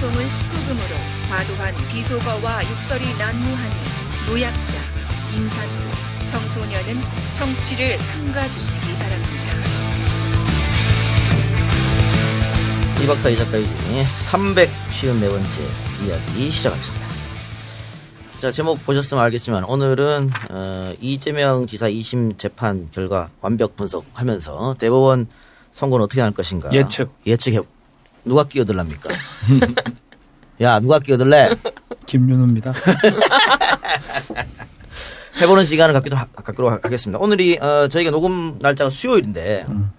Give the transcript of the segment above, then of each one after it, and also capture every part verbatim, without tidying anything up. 소문 십구 금으로 과도한 비속어와 욕설이 난무하니 노약자, 임산부, 청소년은 청취를 삼가주시기 바랍니다. 이 박사 이 작가의 진행의 삼백오십사 번째 이야기 시작하겠습니다. 자, 제목 보셨으면 알겠지만 오늘은 어, 이재명 지사 이심 재판 결과 완벽 분석하면서 대법원 선고는 어떻게 날 것인가. 예측. 예측해. 누가 끼어들랍니까? 야, 누가 끼어들래? 김윤우입니다. 해보는 시간을 갖기도 하, 갖기로 하겠습니다. 오늘이 어, 저희가 녹음 날짜가 수요일인데 음.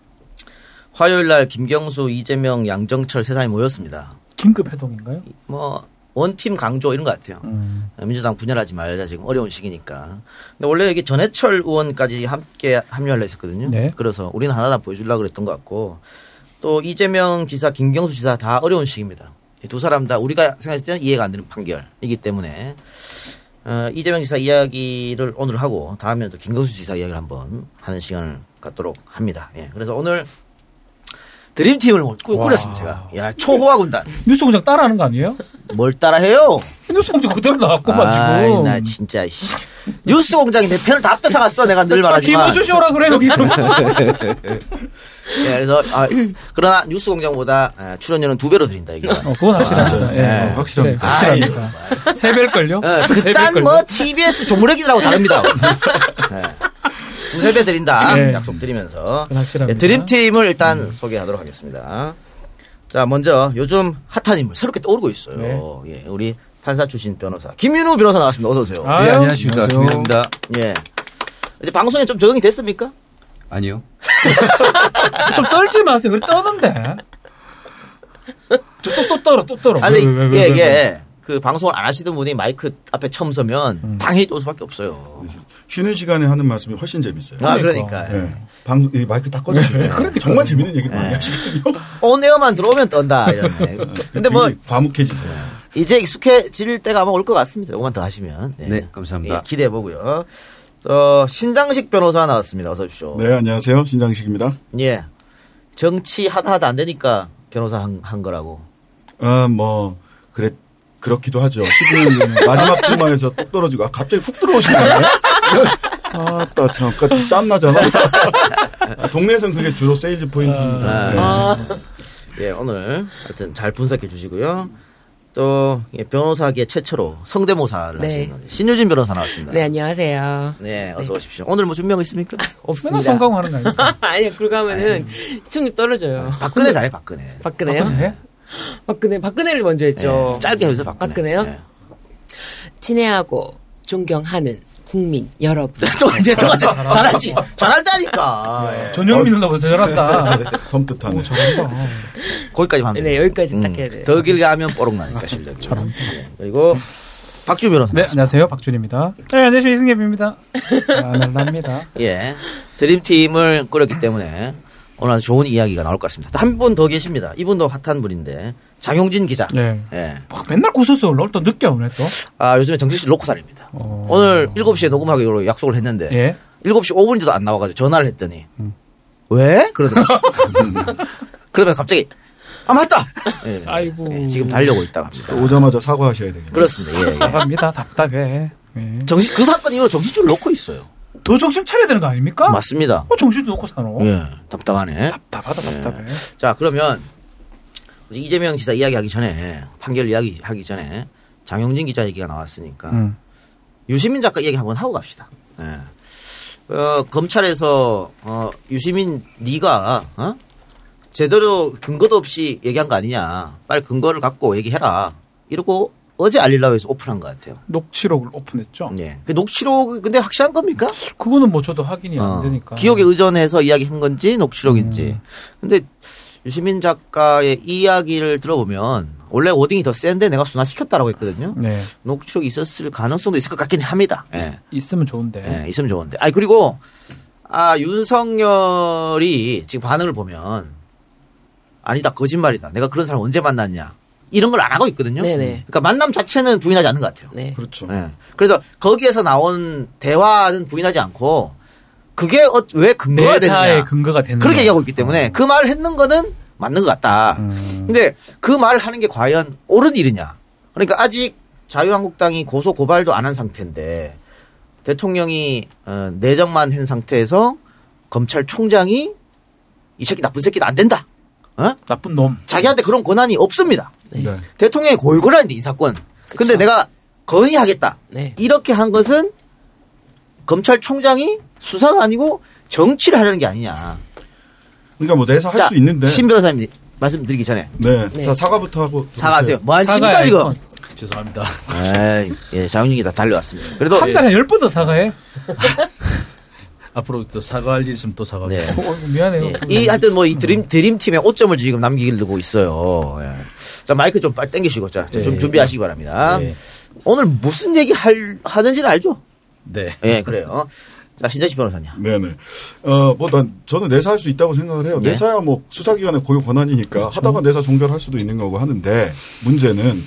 화요일 날 김경수, 이재명, 양정철 세 사람이 모였습니다. 긴급 회동인가요? 뭐. 원팀 강조 이런 것 같아요. 음. 민주당 분열하지 말자, 지금 어려운 시기니까. 근데 원래 이게 전해철 의원까지 함께 합류하려 했었거든요. 네. 그래서 우리는 하나다 보여주려고 그랬던 것 같고, 또 이재명 지사, 김경수 지사 다 어려운 시기입니다. 두 사람 다 우리가 생각했을 때는 이해가 안 되는 판결이기 때문에 어, 이재명 지사 이야기를 오늘 하고 다음에는 또 김경수 지사 이야기를 한번 하는 시간을 갖도록 합니다. 예. 그래서 오늘 드림팀을 꾸렸습니다, 제가. 야, 초호화 군단. 뉴스 공장 따라하는 거 아니에요? 뭘 따라해요? 뉴스 공장 그대로 나왔구만, 아, 지금. 나 진짜. 뉴스 공장이 내 펜을 다 뺏어갔어, 내가 늘 말하지만. 기분 주시오라 그래, 여기. 예, 그래서, 아, 그러나 뉴스 공장보다 아, 출연료는 두 배로 드린다, 이게. 어, 그건 확실하죠. 아, 예. 예. 어, 확실합니다. 네, 확실합니다. 아, 세 배일걸요? 예, 그딴 뭐 티비에스 조물애기들하고 다릅니다. 예. 두세 배 드린다. 네. 약속 드리면서. 네, 드림팀을 일단 음. 소개하도록 하겠습니다. 자, 먼저 요즘 핫한 인물 새롭게 떠오르고 있어요. 네. 예, 우리 판사 출신 변호사 김윤우 변호사 나왔습니다. 어서 오세요. 아, 네, 안녕하십니까. 김윤우입니다. 예. 이제 방송에 좀 적응이 됐습니까? 아니요. 좀 떨지 마세요. 그래 떠는데. 또 또 떨어 또 떨어. 아니 왜, 왜, 왜, 왜, 왜, 왜. 예, 예. 그 방송을 안 하시던 분이 마이크 앞에 처음 서면 음. 당연히 떠올 수밖에 없어요. 쉬는 시간에 하는 말씀이 훨씬 재밌어요. 아, 그러니까. 예. 예. 방송 이 마이크 딱 꺼주시면 그러니까. 정말 재밌는 얘기를 예. 많이 하시거든요. 온에어만 들어오면 떤다. 근데 뭐 과묵해지세요. 이제 익숙해질 때가 아마 올 것 같습니다. 이것만 더 하시면. 네, 네 감사합니다. 예, 기대해 보고요. 어, 신장식 변호사 나왔습니다. 어서 오십시오. 네, 안녕하세요. 신장식입니다. 예, 정치 하다 하다 안 되니까 변호사 한, 한 거라고. 아, 뭐 그래. 그렇기도 하죠. 십이 년 마지막 주만 해서 똑 떨어지고, 아, 갑자기 훅 들어오시네. 아, 따, 잠깐, 땀나잖아. 아, 동네에서는 그게 주로 세일즈 포인트입니다. 아, 네. 아. 예, 오늘, 하여튼 잘 분석해 주시고요. 또, 예, 변호사계 최초로 성대모사를 네. 하시는 신유진 변호사 나왔습니다. 네, 안녕하세요. 네, 어서 네. 오십시오. 오늘 뭐 준비한 거 있습니까? 없습니다. 성공하는 거 아닙니까? 아니요, 그러면은 시청률 떨어져요. 박근혜 잘해, 박근혜. 박근혜요? 박근혜? 박근혜, 박근혜를 먼저 했죠. 네, 짧게 해서 박근혜. 박근혜요? 네. 친애하고 존경하는 국민 여러분. 또 이제 또 잘하지, 잘한다니까. 네. 전영민을 넘어서 잘한다. 네. 섬뜩하네. 오, 잘한다. 거기까지만. 네, 여기까지 음, 딱 해야 돼요. 더 길게 하면 뽀록 나니까 실력. 잘한다. 그리고 박주민 변호사. 네, 안녕하세요, 박준입니다. 네, 안녕하세요, 이승엽입니다. 안녕합니다. 예, 드림팀을 꾸렸기 때문에. 오늘 아주 좋은 이야기가 나올 것 같습니다. 한 분 더 계십니다. 이분도 핫한 분인데 장용진 기자. 네. 예. 막 맨날 고소서 올라. 또 늦게 오네 또. 아, 요즘에 정신실 놓고 다닙니다. 어... 오늘 일곱 시에 녹음하기로 약속을 했는데 예? 일곱 시 오 분인데도 안 나와가지고 전화를 했더니 음. 왜? 그러더라고요. 그러면 갑자기 아 맞다. 예. 아이고. 예, 지금 달려고 있다. 오자마자 사과하셔야 되겠네요. 그렇습니다. 예, 예. 답답합니다. 답답해. 예. 정신 그 사건 이후로 정신줄 놓고 있어요. 더 정신 차려야 되는 거 아닙니까? 맞습니다. 어, 정신도 놓고 사노. 예, 답답하네. 답답하다, 답답해. 예. 자, 그러면 이재명 지사 이야기하기 전에 판결 이야기하기 전에 장용진 기자 얘기가 나왔으니까 음. 유시민 작가 얘기 한번 하고 갑시다. 예. 어, 검찰에서 어, 유시민 네가 어? 제대로 근거도 없이 얘기한 거 아니냐. 빨리 근거를 갖고 얘기해라. 이러고. 어제 알릴라고 해서 오픈한 것 같아요. 녹취록을 오픈했죠. 네. 그 녹취록 근데 확실한 겁니까? 그거는 뭐 저도 확인이 어, 안 되니까. 기억에 의존해서 이야기한 건지 녹취록인지. 음. 근데 유시민 작가의 이야기를 들어보면 원래 워딩이 더 센데 내가 순화시켰다라고 했거든요. 네. 녹취록이 있었을 가능성도 있을 것 같긴 합니다. 네. 있으면 좋은데. 네, 있으면 좋은데. 아니 그리고 아 윤석열이 지금 반응을 보면 아니다 거짓말이다. 내가 그런 사람 언제 만났냐. 이런 걸 안 하고 있거든요. 네네. 그러니까 만남 자체는 부인하지 않는 것 같아요. 네. 그렇죠. 네. 그래서 거기에서 나온 대화는 부인하지 않고 그게 어, 왜 근거가 되느냐. 대사의 근거가 되느냐. 그렇게 얘기하고 있기 때문에 어. 그 말을 했는 거는 맞는 것 같다. 음. 근데 그 말을 하는 게 과연 옳은 일이냐. 그러니까 아직 자유한국당이 고소 고발도 안 한 상태인데 대통령이 어, 내정만 한 상태에서 검찰총장이 이 새끼 나쁜 새끼는 안 된다. 어? 나쁜 놈. 자기한테 그런 권한이 없습니다. 네. 네. 대통령의 고유권한인데 이 사건. 그쵸. 근데 내가 건의하겠다. 네. 이렇게 한 것은 검찰총장이 수사가 아니고 정치를 하려는 게 아니냐. 그러니까 뭐 내서 할 수 있는데. 신 변호사님 말씀드리기 전에. 네. 네. 자, 사과부터 하고. 사과하세요. 뭐 한 집까지 지금. 건. 죄송합니다. 에이, 예, 장윤이 다 달려왔습니다. 그래도 한 달에 열 번 더 사과해. 앞으로 또 사과할 일 있으면 또 사과하겠습니다. 네. 어, 미안해요. 예. 이 하여튼 뭐 이 드림 드림팀에 오 점을 지금 남기려고 있어요. 예. 자, 마이크 좀 빨리 당기시고 자, 예. 좀 준비하시기 바랍니다. 예. 오늘 무슨 얘기 할 하는지는 알죠? 네. 예, 그래요. 자, 신장식 변호사님. 네네. 어, 뭐, 난, 저는 내사할 수 있다고 생각을 해요. 네. 내사야 뭐 수사기관의 고유 권한이니까 그렇죠. 하다가 내사 종결할 수도 있는 거고 하는데 문제는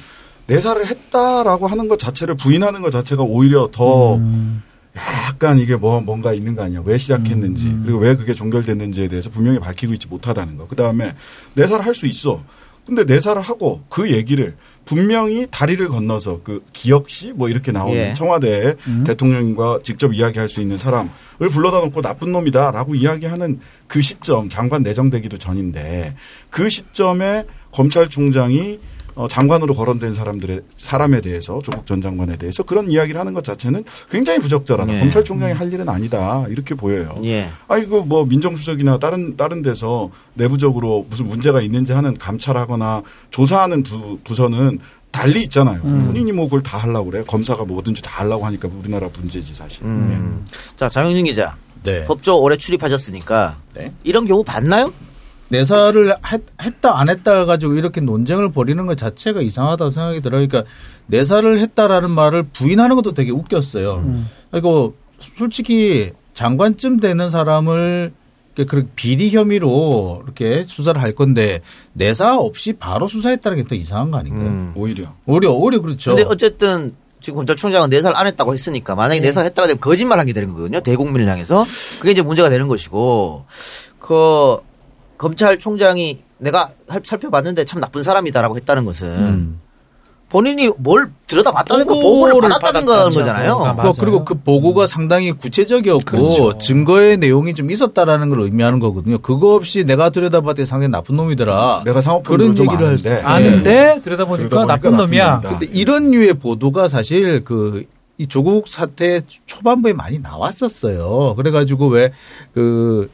내사를 했다라고 하는 것 자체를 부인하는 것 자체가 오히려 더 음. 약간 이게 뭐, 뭔가 있는 거 아니야. 왜 시작했는지 음. 그리고 왜 그게 종결됐는지에 대해서 분명히 밝히고 있지 못하다는 거. 그 다음에 내사를 할 수 있어. 근데 내사를 하고 그 얘기를 분명히 다리를 건너서 그 기역시 뭐 이렇게 나오는 예. 청와대에 음. 대통령과 직접 이야기할 수 있는 사람을 불러다 놓고 나쁜 놈이다라고 이야기하는 그 시점 장관 내정되기도 전인데 그 시점에 검찰총장이 어, 장관으로 거론된 사람들의 사람에 대해서 조국 전 장관에 대해서 그런 이야기를 하는 것 자체는 굉장히 부적절하다. 예. 검찰총장이 할 일은 아니다 이렇게 보여요. 예. 아니 그 뭐 민정수석이나 다른 다른 데서 내부적으로 무슨 문제가 있는지 하는 감찰하거나 조사하는 부, 부서는 달리 있잖아요. 음. 본인이 뭐 그걸 다 하려고 그래. 검사가 뭐든지 다 하려고 하니까 우리나라 문제지 사실. 음. 예. 자 장영진 기자. 네. 법조 올해 출입하셨으니까 네. 이런 경우 봤나요? 내사를 했다 안 했다 가지고 이렇게 논쟁을 벌이는 것 자체가 이상하다고 생각이 들어요. 그러니까 내사를 했다라는 말을 부인하는 것도 되게 웃겼어요. 음. 그러니까 솔직히 장관쯤 되는 사람을 그렇게 비리 혐의로 이렇게 수사를 할 건데 내사 없이 바로 수사했다는 게 더 이상한 거 아닌가요? 음. 오히려. 오히려 오히려 그렇죠. 근데 어쨌든 지금 검찰총장은 내사를 안 했다고 했으니까 만약에 네. 내사를 했다고 되면 거짓말한 게 되는 거거든요. 대국민을 향해서 그게 이제 문제가 되는 것이고 그. 검찰총장이 내가 살펴봤는데 참 나쁜 사람이다라고 했다는 것은 음. 본인이 뭘 들여다봤다는 거 보고를 받았다는 거잖아요. 아, 그리고 그 보고가 상당히 구체적이었고 그렇죠. 증거의 내용이 좀 있었다라는 걸 의미하는 거거든요. 그거 없이 내가 들여다봤더니 상당히 나쁜 놈이더라. 내가 상업적으로 좀 얘기를 아는데, 아는데 네. 들여다보니까, 들여다보니까 나쁜, 나쁜 놈이야. 근데 이런 류의 보도가 사실 그 이 조국 사태 초반부에 많이 나왔었어요. 그래가지고 왜 그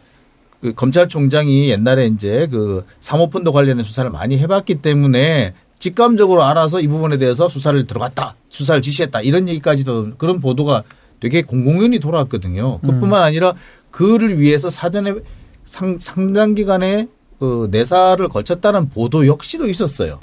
그 검찰총장이 옛날에 이제 그 사모펀드 관련된 수사를 많이 해봤기 때문에 직감적으로 알아서 이 부분에 대해서 수사를 들어갔다, 수사를 지시했다 이런 얘기까지도 그런 보도가 되게 공공연히 돌아왔거든요. 그뿐만 아니라 그를 위해서 사전에 상, 상당 기간의 그 내사를 거쳤다는 보도 역시도 있었어요.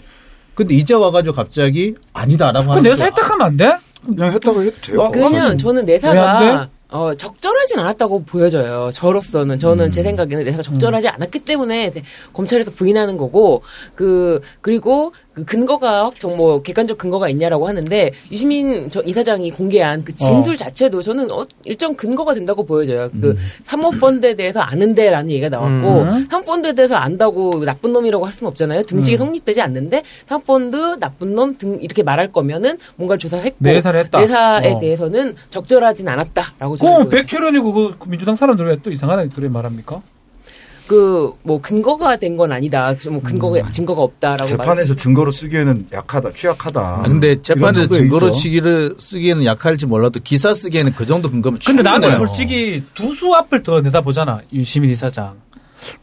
근데 이제 와가지고 갑자기 아니다라고 하는. 내사 했다 하면 안 돼? 그냥 했다고 해도 돼요. 그러면 저는 내사가. 어, 적절하진 않았다고 보여져요. 저로서는. 저는 음. 제 생각에는 내사가 적절하지 않았기 때문에 검찰에서 부인하는 거고, 그, 그리고 그 근거가, 뭐, 객관적 근거가 있냐라고 하는데, 유시민 저 이사장이 공개한 그 진술 어. 자체도 저는 어, 일정 근거가 된다고 보여져요. 그 음. 사모펀드에 대해서 아는데 라는 얘기가 나왔고, 음. 사모펀드에 대해서 안다고 나쁜 놈이라고 할 수는 없잖아요. 등식이 음. 성립되지 않는데, 사모펀드, 나쁜 놈, 등, 이렇게 말할 거면은 뭔가를 조사했고, 내사를 했다. 내사에 어. 대해서는 적절하진 않았다라고 그 백혜련이고 그 민주당 사람들 왜 또 이상한 소리 말합니까? 그 뭐 근거가 된 건 아니다. 뭐 근거가 음. 증거가 없다라고 재판에서 말... 증거로 쓰기에는 약하다, 취약하다. 아, 근데 재판에서 증거로 치기를 쓰기에는 약할지 몰라도 기사 쓰기에는 그 정도 근거면. 근데 나는 거예요. 솔직히 두 수 앞을 더 내다보잖아. 유시민 이사장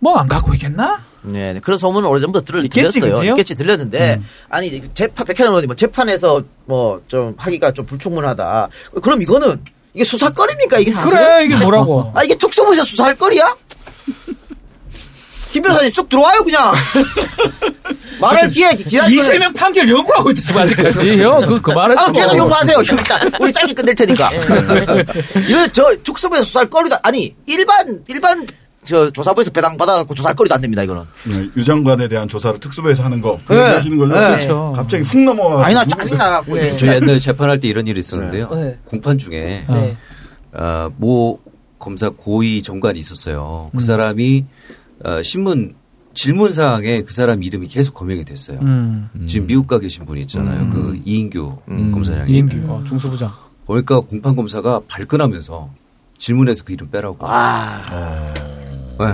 뭐 안 갖고 있겠나? 네, 그런 소문은 오래전부터 들을 들렸어요. 있겠지 들렸는데 음. 아니 재판 백혜련 의원이 뭐 재판에서 뭐 좀 하기가 좀 불충분하다. 그럼 이거는 이게 수사거리입니까? 이게 사실? 그래, 이게 뭐라고? 아, 이게 특수부에서 수사할 거리야? 김 변호사님 쑥 들어와요, 그냥. 말할 기회 기다리고. 이재명 판결 연구하고 있다, 지금 아직까지. 형, 그, 그 말을. 아, 계속 연구하세요. 일단, 우리 짧게 끝낼 테니까. 이거 저 특수부에서 수사할 거리다. 아니, 일반, 일반. 저 조사부에서 배당 받아갖고 조사할 거리도 안 됩니다 이거는. 네, 유 장관에 대한 조사를 특수부에서 하는 거 하시는 네. 거죠. 네. 그렇죠. 갑자기 훅 넘어가. 아니 나 짜증 나갖고. 네. 저 옛날 재판할 때 이런 일이 있었는데요. 네. 공판 중에 네. 어, 모 검사 고위 정관이 있었어요. 그 음. 사람이 어, 신문 질문사항에 그 사람 이름이 계속 검색이 됐어요. 음. 지금 미국가 계신 분이 있잖아요. 음. 그 이인규 음. 검사장이. 이인규 음. 어, 중소부장. 그러니까 공판 검사가 발끈하면서 질문에서 그 이름 빼라고. 아. 네.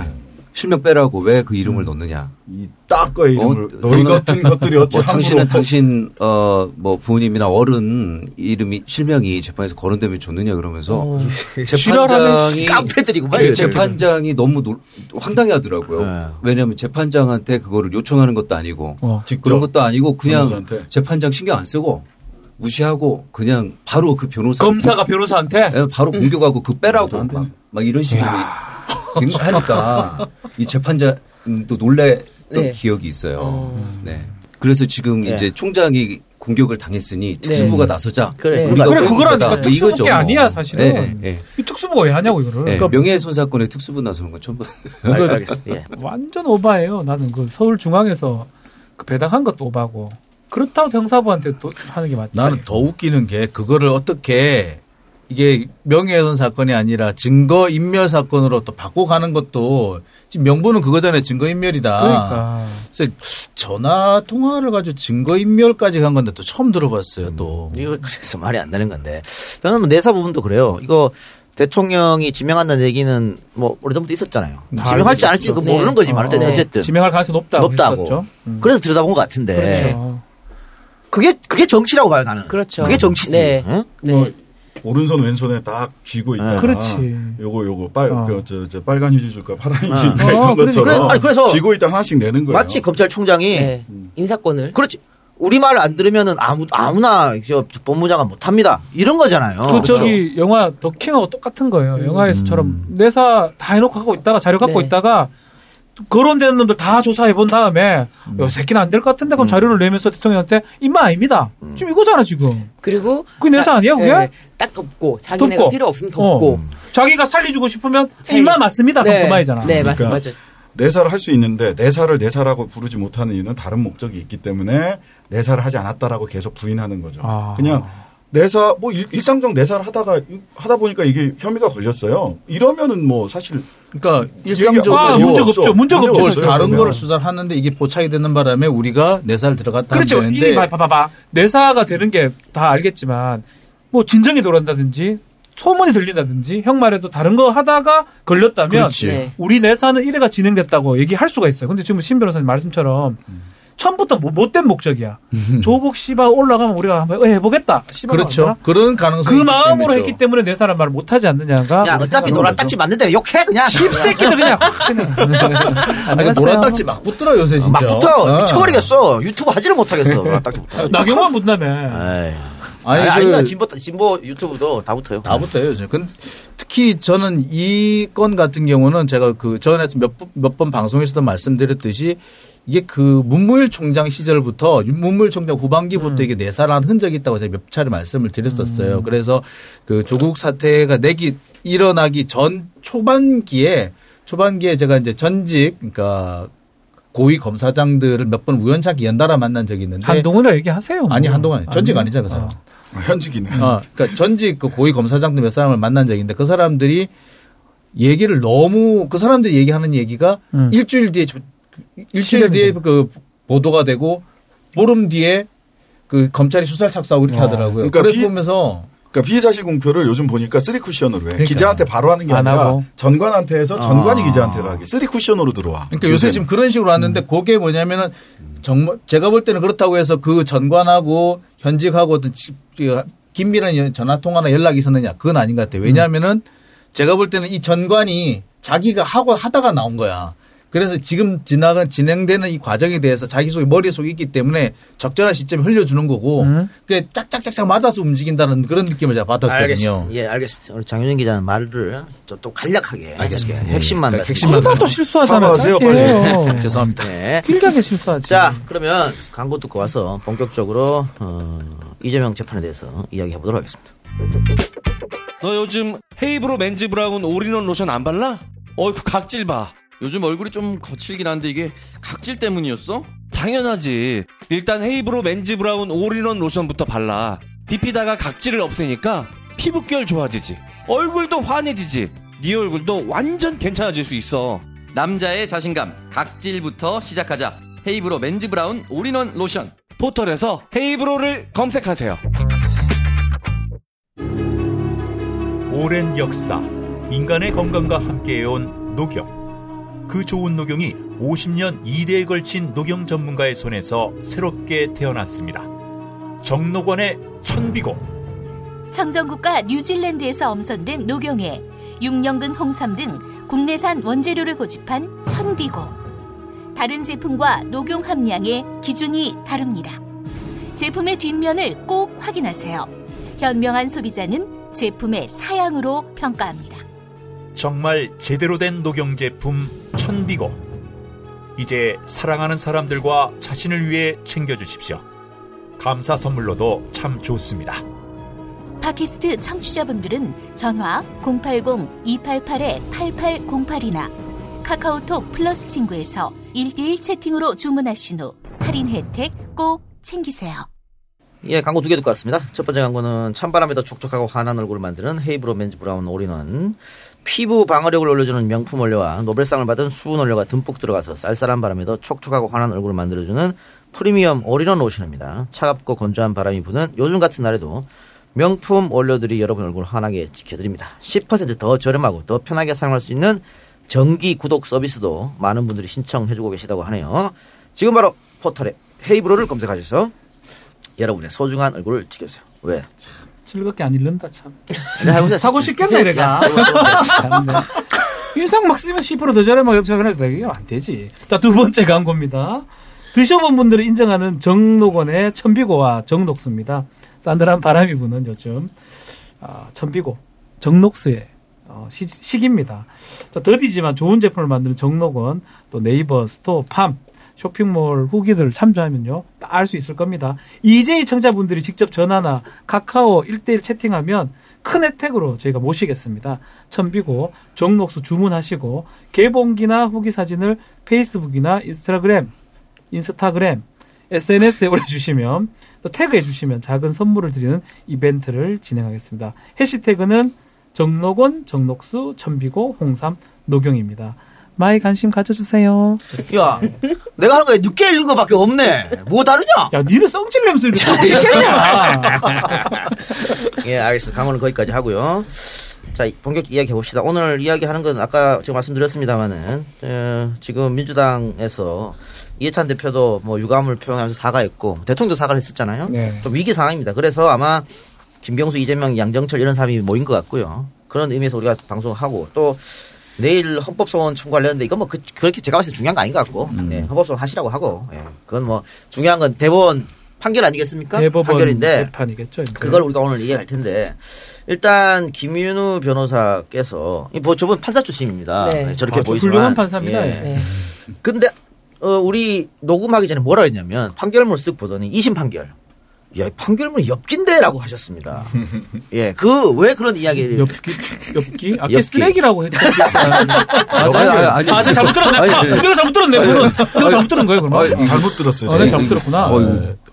실명 빼라고 왜 그 이름을 음. 넣느냐. 이 딱거의 이름을. 어, 너희 같은 것들이 어찌 뭐 당신은 당신 어 뭐 부모님이나 어른 이름이 실명이 재판에서 거론되면 좋느냐 그러면서 오. 재판장이 깡패들이고 말이죠. 재판장이 너무 노, 황당해하더라고요. 네. 왜냐하면 재판장한테 그거를 요청하는 것도 아니고 어, 그런 것도 아니고 그냥 변호사한테. 재판장 신경 안 쓰고 무시하고 그냥 바로 그 변호사 검사가 공, 변호사한테 바로 공격하고 응. 그 빼라고 막, 막 이런 식으로. 하니까 이 재판장도 놀랬던 네. 기억이 있어요. 어. 네. 그래서 지금 네. 이제 총장이 공격을 당했으니 특수부가 네. 나서자. 그래, 우리가 그래 그거라니까 특수부 게 아니야 사실은. 네. 네. 이 특수부가 왜 하냐고 이거를. 네. 그러니까 명예훼손 사건에 특수부 나서는 건 처음 봤어요. 알겠습니다. 완전 오바예요. 나는 그 서울 중앙에서 그 배당한 것도 오바고 그렇다고 형사부한테 또 하는 게 맞지. 나는 더 웃기는 게 그거를 어떻게. 이게 명예훼손 사건이 아니라 증거인멸 사건으로 또 바꿔가는 것도 지금 명분은 그거잖아요. 증거인멸이다. 그러니까. 그래서 전화 통화를 가지고 증거인멸까지 간 건데 또 처음 들어봤어요. 음. 또. 이거 그래서 말이 안 되는 건데. 저는 뭐 내사 부분도 그래요. 이거 대통령이 지명한다는 얘기는 뭐 오래전부터 있었잖아요. 지명할지 안 할지 모르는 네. 거지. 어. 말할 어쨌든. 지명할 가능성이 높다고. 높다고. 음. 그래서 들여다본 것 같은데. 그렇죠. 그게, 그게 정치라고 봐요 나는. 그렇죠. 그게 정치지. 네. 응? 네. 어. 오른손 왼손에 딱 쥐고 있다. 아, 그렇지. 요거 요거 빨 어. 그, 저, 저 빨간 휴지줄까 파란 휴지줄까 아. 이런 어, 것처럼. 그래, 아니, 그래서 쥐고 있다 하나씩 내는 거예요. 마치 검찰총장이 네. 인사권을. 그렇지. 우리 말 안 들으면은 아무 아무나 저, 저 법무장관 못 합니다. 이런 거잖아요. 그 그렇죠. 저기 영화 더킹하고 똑같은 거예요. 음. 영화에서처럼 내사 다 해놓고 하고 있다가 자료 갖고 네. 있다가. 거론되는 놈들 다 조사해 본 다음에 음. 야, 새끼는 안 될 것 같은데 그럼 음. 자료를 내면서 대통령한테 임마 아닙니다. 음. 지금 이거잖아 지금. 그리고 그게 내사 아니야 그게? 네, 딱 덮고 자기네가 덮고. 필요 없으면 덮고. 어. 자기가 살려주고 싶으면 임마 맞습니다. 네. 그만이잖아. 네, 그러니까 맞아. 내사를 할 수 있는데 내사를 내사라고 부르지 못하는 이유는 다른 목적이 있기 때문에 내사를 하지 않았다라고 계속 부인하는 거죠. 아. 그냥 내사 뭐 일, 일상적 내사를 하다가 하다 보니까 이게 혐의가 걸렸어요. 이러면은 뭐 사실 그러니까 일상적으로 아, 문제가 없죠. 문제가 없죠. 없죠. 다른 거를 수사를 하는데 이게 보착이 되는 바람에 우리가 내사를 들어갔다 그렇죠. 하면 되는데 그렇죠. 봐봐봐. 내사가 되는 게 다 알겠지만 뭐 진정이 돌아온다든지 소문이 들린다든지 형 말에도 다른 거 하다가 걸렸다면 네. 우리 내사는 이래가 진행됐다고 얘기할 수가 있어요. 근데 지금 신 변호사님 말씀처럼 음. 처음부터 못된 목적이야. 조국 씨발 올라가면 우리가 한번 해보겠다. 그렇죠. 한다? 그런 가능성이 그 마음으로 때문이죠. 했기 때문에 내 사람 말을 못하지 않느냐가. 야 어차피 노란딱지 맞는데 욕해 그냥. 십새끼들 그냥. 아니, 노란딱지 막 붙더라 요새 진짜. 막 붙어. 미쳐버리겠어. 유튜브 하지를 못하겠어. 노란딱지 못하겠어. 나경만 못나며. 아니, 아니 그, 아니다. 진보, 진보 유튜브도 다 붙어요. 다 붙어요, 요즘. 근데 특히 저는 이 건 같은 경우는 제가 그 전에 몇, 몇 번 방송에서도 말씀드렸듯이 이게 그 문무일 총장 시절부터 문무일 총장 후반기부터 음. 이게 내사를 한 흔적이 있다고 제가 몇 차례 말씀을 드렸었어요. 음. 그래서 그 조국 사태가 내기, 일어나기 전 초반기에 초반기에 제가 이제 전직, 그러니까 고위 검사장들을 몇 번 우연찮게 연달아 만난 적이 있는데. 한동훈이라 얘기하세요. 뭐. 아니, 한동훈. 전직 아니. 아니잖아요. 그 사람. 아, 현직이네. 어, 그러니까 전직 그 고위 검사장들 몇 사람을 만난 적이 있는데 그 사람들이 얘기를 너무 그 사람들이 얘기하는 얘기가 음. 일주일 뒤에 일주일 뒤에 그 보도가 되고 보름 뒤에 그 검찰이 수사를 착수하고 이렇게 어. 하더라고요. 그러니까 그래서 비, 보면서 그러니까 피의사실 공표를 요즘 보니까 쓰리 쿠션으로 해. 그러니까. 기자한테 바로 하는 게 아니라 하고. 전관한테 해서 전관이 아. 기자한테 가게 쓰리 쿠션으로 들어와. 그러니까 요새 요새는. 지금 그런 식으로 왔는데 음. 그게 뭐냐면은 정말 제가 볼 때는 그렇다고 해서 그 전관하고 현직하고 어떤 긴밀한 전화 통화나 연락이 있었느냐 그건 아닌 것 같아요. 왜냐하면은 제가 볼 때는 이 전관이 자기가 하고 하다가 나온 거야. 그래서 지금 지나간 진행되는 이 과정에 대해서 자기 속에 머릿속에 있기 때문에 적절한 시점에 흘려주는 거고 음. 그게 짝짝짝짝 맞아서 움직인다는 그런 느낌을 제가 받았거든요. 알겠습니다. 예, 알겠습니다. 우리 장윤진 기자는 말을 또 간략하게 알겠습니다. 예, 핵심만 그러니까 핵심만 또 실수하잖아요. 사과하세요, 빨리. 죄송합니다. 네. 길게 실수하지. 자, 그러면 광고 듣고 와서 본격적으로 어, 이재명 재판에 대해서 이야기해 보도록 하겠습니다. 너 요즘 헤이브로 맨즈 브라운 올인원 로션 안 발라? 어이구 각질 봐. 요즘 얼굴이 좀 거칠긴 한데 이게 각질 때문이었어? 당연하지. 일단 헤이브로 맨즈 브라운 올인원 로션부터 발라. 비피다가 각질을 없애니까 피부결 좋아지지. 얼굴도 환해지지. 네 얼굴도 완전 괜찮아질 수 있어. 남자의 자신감 각질부터 시작하자. 헤이브로 맨즈 브라운 올인원 로션. 포털에서 헤이브로를 검색하세요. 오랜 역사, 인간의 건강과 함께해온 녹용. 그 좋은 녹용이 오십 년 이 대에 걸친 녹용 전문가의 손에서 새롭게 태어났습니다. 정녹원의 천비고. 청정국가 뉴질랜드에서 엄선된 녹용에 육령근 홍삼 등 국내산 원재료를 고집한 천비고. 다른 제품과 녹용 함량의 기준이 다릅니다. 제품의 뒷면을 꼭 확인하세요. 현명한 소비자는 제품의 사양으로 평가합니다. 정말 제대로 된 녹용 제품 천비고. 이제 사랑하는 사람들과 자신을 위해 챙겨주십시오. 감사 선물로도 참 좋습니다. 팟캐스트 청취자분들은 전화 공팔공 이팔팔 팔팔공팔이나 카카오톡 플러스 친구에서 일 대일 채팅으로 주문하신 후 할인 혜택 꼭 챙기세요. 예, 광고 두 개 듣고 왔습니다. 첫 번째 광고는 찬바람에 더 촉촉하고 환한 얼굴을 만드는 헤이브로 맨즈 브라운 올인원. 피부 방어력을 올려주는 명품 원료와 노벨상을 받은 수은 원료가 듬뿍 들어가서 쌀쌀한 바람에 더 촉촉하고 환한 얼굴을 만들어주는 프리미엄 올인원 로션입니다. 차갑고 건조한 바람이 부는 요즘 같은 날에도 명품 원료들이 여러분 얼굴을 환하게 지켜드립니다. 십 퍼센트 더 저렴하고 더 편하게 사용할 수 있는 정기 구독 서비스도 많은 분들이 신청해주고 계시다고 하네요. 지금 바로 포털에 헤이브로를 검색하셔서 여러분의 소중한 얼굴을 지켜주세요. 왜? 참 즐겁게 안 읽는다 참. 사고 싶겠네 내가. 인상 막 쓰면 십 퍼센트 더 저렴하게 협찬해도 되게 안 되지. 자, 두 번째 광고입니다. 드셔본 분들이 인정하는 정녹원의 천비고와 정녹수입니다. 싸늘한 바람이 부는 요즘 어, 천비고, 정녹수의 어, 시, 시기입니다. 자, 더디지만 좋은 제품을 만드는 정녹원, 또 네이버 스토어, 팜, 쇼핑몰 후기들을 참조하면요 다 알 수 있을 겁니다. 이제이 청자분들이 직접 전화나 카카오 일대일 채팅하면 큰 혜택으로 저희가 모시겠습니다. 천비고, 정녹수 주문하시고 개봉기나 후기 사진을 페이스북이나 인스타그램, 인스타그램 에스엔에스에 올려주시면 또 태그해 주시면 작은 선물을 드리는 이벤트를 진행하겠습니다. 해시태그는 정녹원, 정녹수, 천비고, 홍삼, 녹용입니다. 많이 관심 가져주세요. 야, 내가 하는 거에 늦게 읽는 거밖에 없네. 뭐 다르냐? 야, 니는 썩질내면서 이렇게 썩질겠냐. 예, 알겠습니다. 강원은 거기까지 하고요. 자, 본격 이야기 해봅시다. 오늘 이야기하는 건 아까 제가 말씀드렸습니다마는 어, 지금 민주당에서 이해찬 대표도 뭐 유감을 표현하면서 사과했고 대통령도 사과를 했었잖아요. 네. 좀 위기 상황입니다. 그래서 아마 김경수, 이재명, 양정철 이런 사람이 모인 것 같고요. 그런 의미에서 우리가 방송하고 또 내일 헌법소원 청구하려는데 이건 뭐 그, 그렇게 제가 봤을 때 중요한 거 아닌 것 같고 음. 네, 헌법소원 하시라고 하고 네, 그건 뭐 중요한 건 대법원 판결 아니겠습니까? 대법원 판결인데 재판이겠죠, 이제. 그걸 우리가 오늘 이해할 텐데 일단 김윤우 변호사께서 뭐 저분 판사 출신입니다. 네. 저렇게 아, 보이지만 훌륭한 판사입니다. 예. 네. 근데 어, 우리 녹음하기 전에 뭐라 했냐면 판결문을 쓱 보더니 이심 판결. 야, 판결문이 엽기인데라고 하셨습니다. 예, 그 왜 그런 이야기를 엽기 엽기 아까 엽기. 쓰레기라고 했죠. 아, 아, 아니, 아, 제가 잘못 들었네. 아니, 아, 내가 잘못 들었네. 그건 내가 잘못 들은 거예요, 그러면. 아니, 잘못 들었어요. 아, 내가 잘못 들었구나. 어, 어,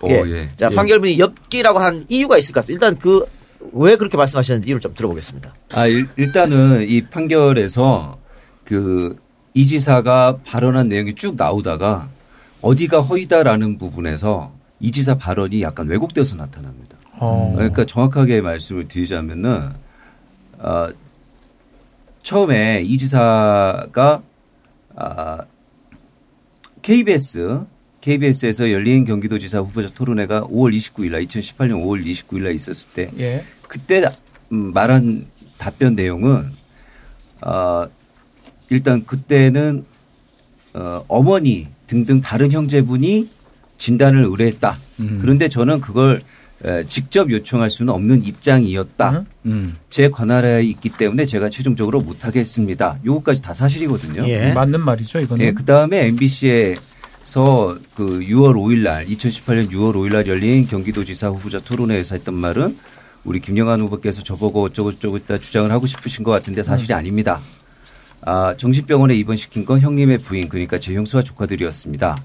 예. 어, 예. 자, 판결문이 엽기라고 한 이유가 있을 것 같아요. 일단 그 왜 그렇게 말씀하시는지 이유를 좀 들어보겠습니다. 아, 일, 일단은 이 판결에서 그 이 지사가 발언한 내용이 쭉 나오다가 어디가 허위다라는 부분에서 이 지사 발언이 약간 왜곡되어서 나타납니다. 어. 그러니까 정확하게 말씀을 드리자면은 어, 처음에 이 지사가 어, 케이비에스, 케이비에스에서 열린 경기도지사 후보자 토론회가 오월 이십구일 날 이천십팔 년 오월 이십구일 날 있었을 때 예. 그때 말한 답변 내용은 어, 일단 그때는 어, 어머니 등등 다른 형제분이 진단을 의뢰했다. 음. 그런데 저는 그걸 직접 요청할 수는 없는 입장이었다. 음. 제 관할에 있기 때문에 제가 최종적으로 못하게 했습니다. 요거까지 다 사실이거든요. 예. 맞는 말이죠, 이거는. 예, 그다음에 엠비씨에서 그 유월 오일 날 이천십팔 년 유월 오일 날 열린 경기도지사 후보자 토론회에서 했던 말은 우리 김영환 후보께서 저보고 어쩌고저쩌고 있다 주장을 하고 싶으신 것 같은데 사실이 음. 아닙니다. 아, 정신병원에 입원시킨 건 형님의 부인, 그러니까 제 형수와 조카들이었습니다.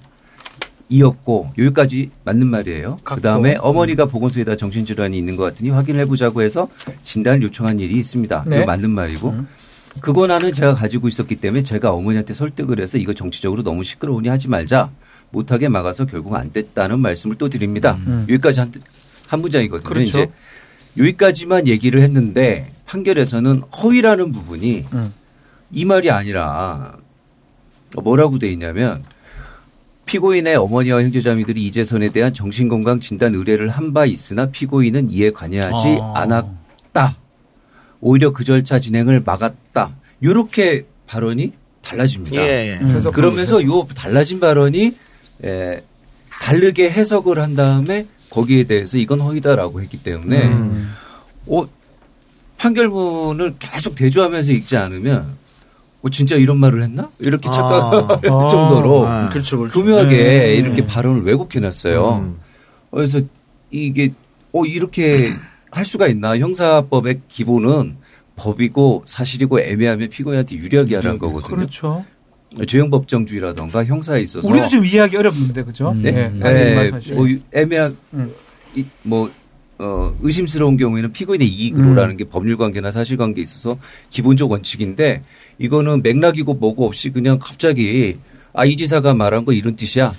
이었고 여기까지 맞는 말이에요. 그다음에 어머니가 보건소에다 정신질환이 있는 것 같으니 확인을 해보자고 해서 진단을 요청한 일이 있습니다. 네. 이거 맞는 말이고. 음. 그 권한을 제가 가지고 있었기 때문에 제가 어머니한테 설득을 해서 이거 정치적으로 너무 시끄러우니 하지 말자. 못하게 막아서 결국 안 됐다는 말씀을 또 드립니다. 음. 여기까지 한, 한 문장이거든요. 그렇죠. 이제 여기까지만 얘기를 했는데 판결에서는 허위라는 부분이 음. 이 말이 아니라 뭐라고 돼 있냐면 피고인의 어머니와 형제자매들이 이재선에 대한 정신건강 진단 의뢰를 한 바 있으나 피고인은 이에 관여하지 아. 않았다. 오히려 그 절차 진행을 막았다. 이렇게 발언이 달라집니다. 예, 예. 음. 그러면서 이 달라진 발언이 에, 다르게 해석을 한 다음에 거기에 대해서 이건 허위다라고 했기 때문에 음. 어, 판결문을 계속 대조하면서 읽지 않으면 어, 진짜 이런 말을 했나? 이렇게 착각할 아. 정도로 아. 교묘하게 네. 이렇게 발언을 왜곡해놨어요. 음. 그래서 이게 어, 이렇게 할 수가 있나. 형사법의 기본은 법이고 사실이고 애매하면 피고인한테 유리하게 하라는 거거든요. 그렇죠. 죄형법정주의라든가 형사에 있어서. 우리도 좀 이해하기 어렵는데 그렇죠? 네. 네. 네. 네. 뭐 애매한 음. 이, 뭐 어, 의심스러운 경우에는 피고인의 이익으로라는 음. 게 법률관계나 사실관계에 있어서 기본적 원칙인데 이거는 맥락이고 뭐고 없이 그냥 갑자기 아, 이 지사가 말한 거 이런 뜻이야.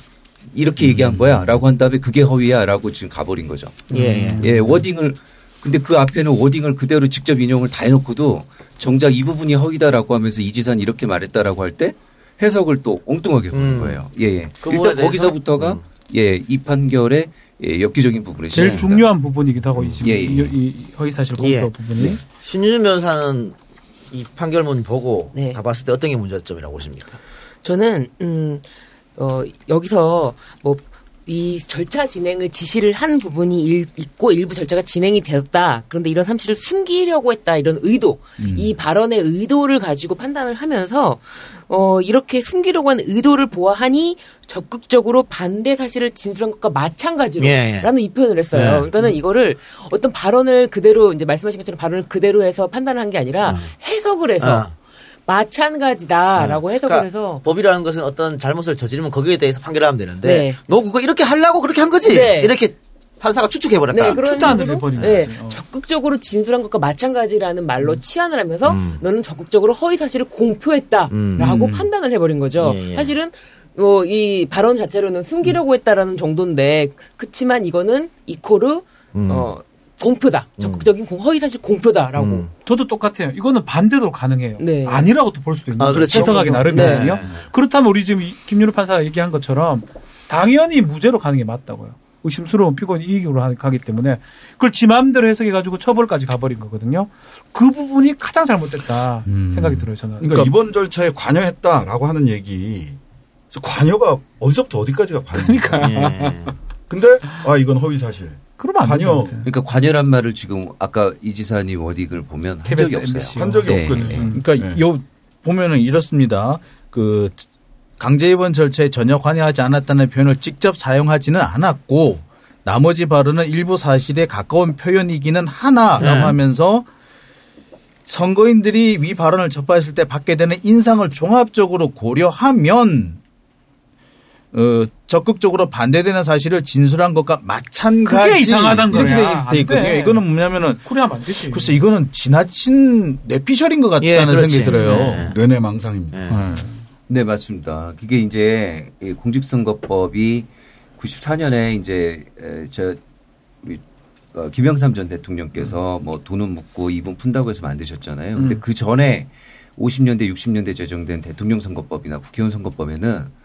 이렇게 얘기한 거야 라고 한 다음에 그게 허위야 라고 지금 가버린 거죠. 예, 예. 예, 워딩을 근데 그 앞에는 워딩을 그대로 직접 인용을 다 해놓고도 정작 이 부분이 허위다라고 하면서 이 지사는 이렇게 말했다라고 할 때 해석을 또 엉뚱하게 보는 음. 거예요. 예, 예. 일단 거기서부터가 음. 예, 이 판결의 예, 엽기적인 부분이 제일 중요한 부분이기도 하고 음. 이, 예, 예. 이 허위사실 공표 예. 부분이. 네. 신유진 변호사는 이 판결문 보고 네. 다 봤을 때 어떤 게 문제점이라고 보십니까? 저는 음. 어, 여기서 뭐 이 절차 진행을 지시를 한 부분이 일, 있고 일부 절차가 진행이 되었다. 그런데 이런 사실을 숨기려고 했다. 이런 의도. 음. 이 발언의 의도를 가지고 판단을 하면서 어, 이렇게 숨기려고 한 의도를 보아하니 적극적으로 반대 사실을 진술한 것과 마찬가지로 예, 예. 라는 이 표현을 했어요. 예. 그러니까는 음. 이거를 어떤 발언을 그대로 이제 말씀하신 것처럼 발언을 그대로 해서 판단을 한 게 아니라 음. 해석을 해서 아. 마찬가지다라고 네. 해석을 그러니까 해서 법이라는 것은 어떤 잘못을 저지르면 거기에 대해서 판결하면 되는데 네. 너 그거 이렇게 하려고 그렇게 한 거지 네. 이렇게 판사가 추측해버렸다. 네, 추단을 해버린 네. 거지. 어. 적극적으로 진술한 것과 마찬가지라는 말로 음. 치환을 하면서 음. 너는 적극적으로 허위 사실을 공표했다라고 음. 판단을 해버린 거죠. 예, 예. 사실은 뭐 이 발언 자체로는 숨기려고 음. 했다라는 정도인데 그치만 이거는 이코르 음. 어. 공표다. 적극적인 음. 허위사실 공표다라고. 음. 저도 똑같아요. 이거는 반대로 가능해요. 네. 아니라고 또 볼 수도 있는 거예요. 해석하기 나름이거든요. 네. 그렇다면 우리 지금 김윤우 판사가 얘기한 것처럼 당연히 무죄로 가는 게 맞다고요. 의심스러운 피고인 이익으로 가기 때문에 그걸 지 마음대로 해석해가지고 처벌까지 가버린 거거든요. 그 부분이 가장 잘못됐다 음. 생각이 들어요. 저는. 그러니까, 그러니까 이번 절차에 관여했다라고 하는 얘기. 관여가 어디서부터 어디까지가 관여입니까? 그러니까. 예. 근데 아 이건 허위사실. 그러면 관여. 그러니까 관여란 말을 지금 아까 이 지사님 워딩을 보면 한 적이 없어요. 한 적이 네. 없거든요. 네. 그러니까 네. 요 보면은 이렇습니다. 그 강제 입원 절차에 전혀 관여하지 않았다는 표현을 직접 사용하지는 않았고 나머지 발언은 일부 사실에 가까운 표현이기는 하나라고 네. 하면서 선거인들이 위 발언을 접하실 때 받게 되는 인상을 종합적으로 고려하면 어, 적극적으로 반대되는 사실을 진술한 것과 마찬가지. 그게 이상하단 거야. 돼 있거든요. 이거는 뭐냐면은. 그래야 안 되지. 글쎄, 이거는 지나친 뇌피셜인 것 같다는 예, 생각이 들어요. 네. 뇌뇌망상입니다. 네. 네. 네, 맞습니다. 그게 이제 공직선거법이 구십사 년에 이제 저 김영삼 전 대통령께서 뭐 돈은 묻고 입은 푼다고 해서 만드셨잖아요. 근데 음. 그 전에 오십 년대, 육십 년대 제정된 대통령 선거법이나 국회의원 선거법에는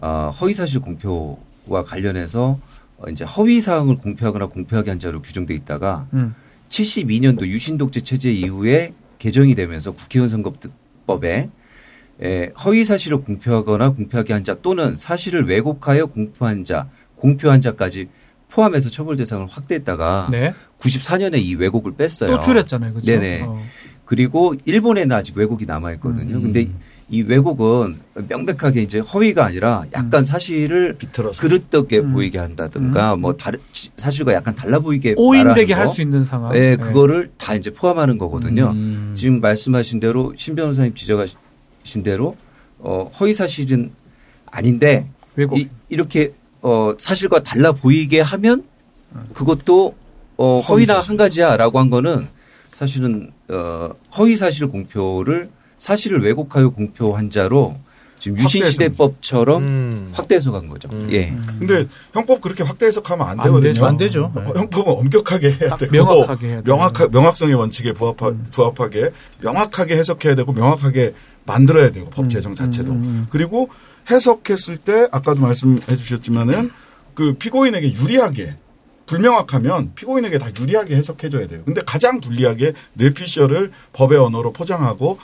어, 허위사실 공표와 관련해서 어, 이제 허위사항을 공표하거나 공표하게 한 자로 규정되어 있다가 음. 칠십이 년도 유신독재 체제 이후에 개정이 되면서 국회의원 선거법에 에, 허위사실을 공표하거나 공표하게 한 자 또는 사실을 왜곡하여 공표한 자, 공표한 자까지 포함해서 처벌 대상을 확대했다가 네. 구십사 년에 이 왜곡을 뺐어요. 또 줄였잖아요. 그렇죠? 네네. 어. 그리고 일본에는 아직 왜곡이 남아있거든요. 음. 근데 이 왜곡은 명백하게 이제 허위가 아니라 약간 음. 사실을 비틀어서. 그릇되게 음. 보이게 한다든가 음. 뭐 다른 사실과 약간 달라 보이게 오인되게 할 수 있는 상황. 예, 네. 그거를 다 이제 포함하는 거거든요. 음. 지금 말씀하신 대로 신 변호사님 지적하신 대로 어, 허위 사실은 아닌데 왜곡. 이, 이렇게 어, 사실과 달라 보이게 하면 그것도 어, 허위나 한 가지야라고 한 거는 사실은 어, 허위 사실 공표를 사실을 왜곡하여 공표한 자로 지금 유신시대법처럼 음. 확대해서 간 거죠. 음. 예. 근데 형법 그렇게 확대해석하면 안, 안 되거든요. 되죠. 안 되죠. 네. 형법은 엄격하게 해야 되고 명확하게 해야 명확하, 명확성의 원칙에 부합하, 음. 부합하게 명확하게 해석해야 되고 명확하게 만들어야 되고 법 제정 자체도. 음. 음. 그리고 해석했을 때 아까도 말씀해 주셨지만은 그 피고인에게 유리하게 불명확하면 피고인에게 다 유리하게 해석해 줘야 돼요. 근데 가장 불리하게 뇌피셜을 법의 언어로 포장하고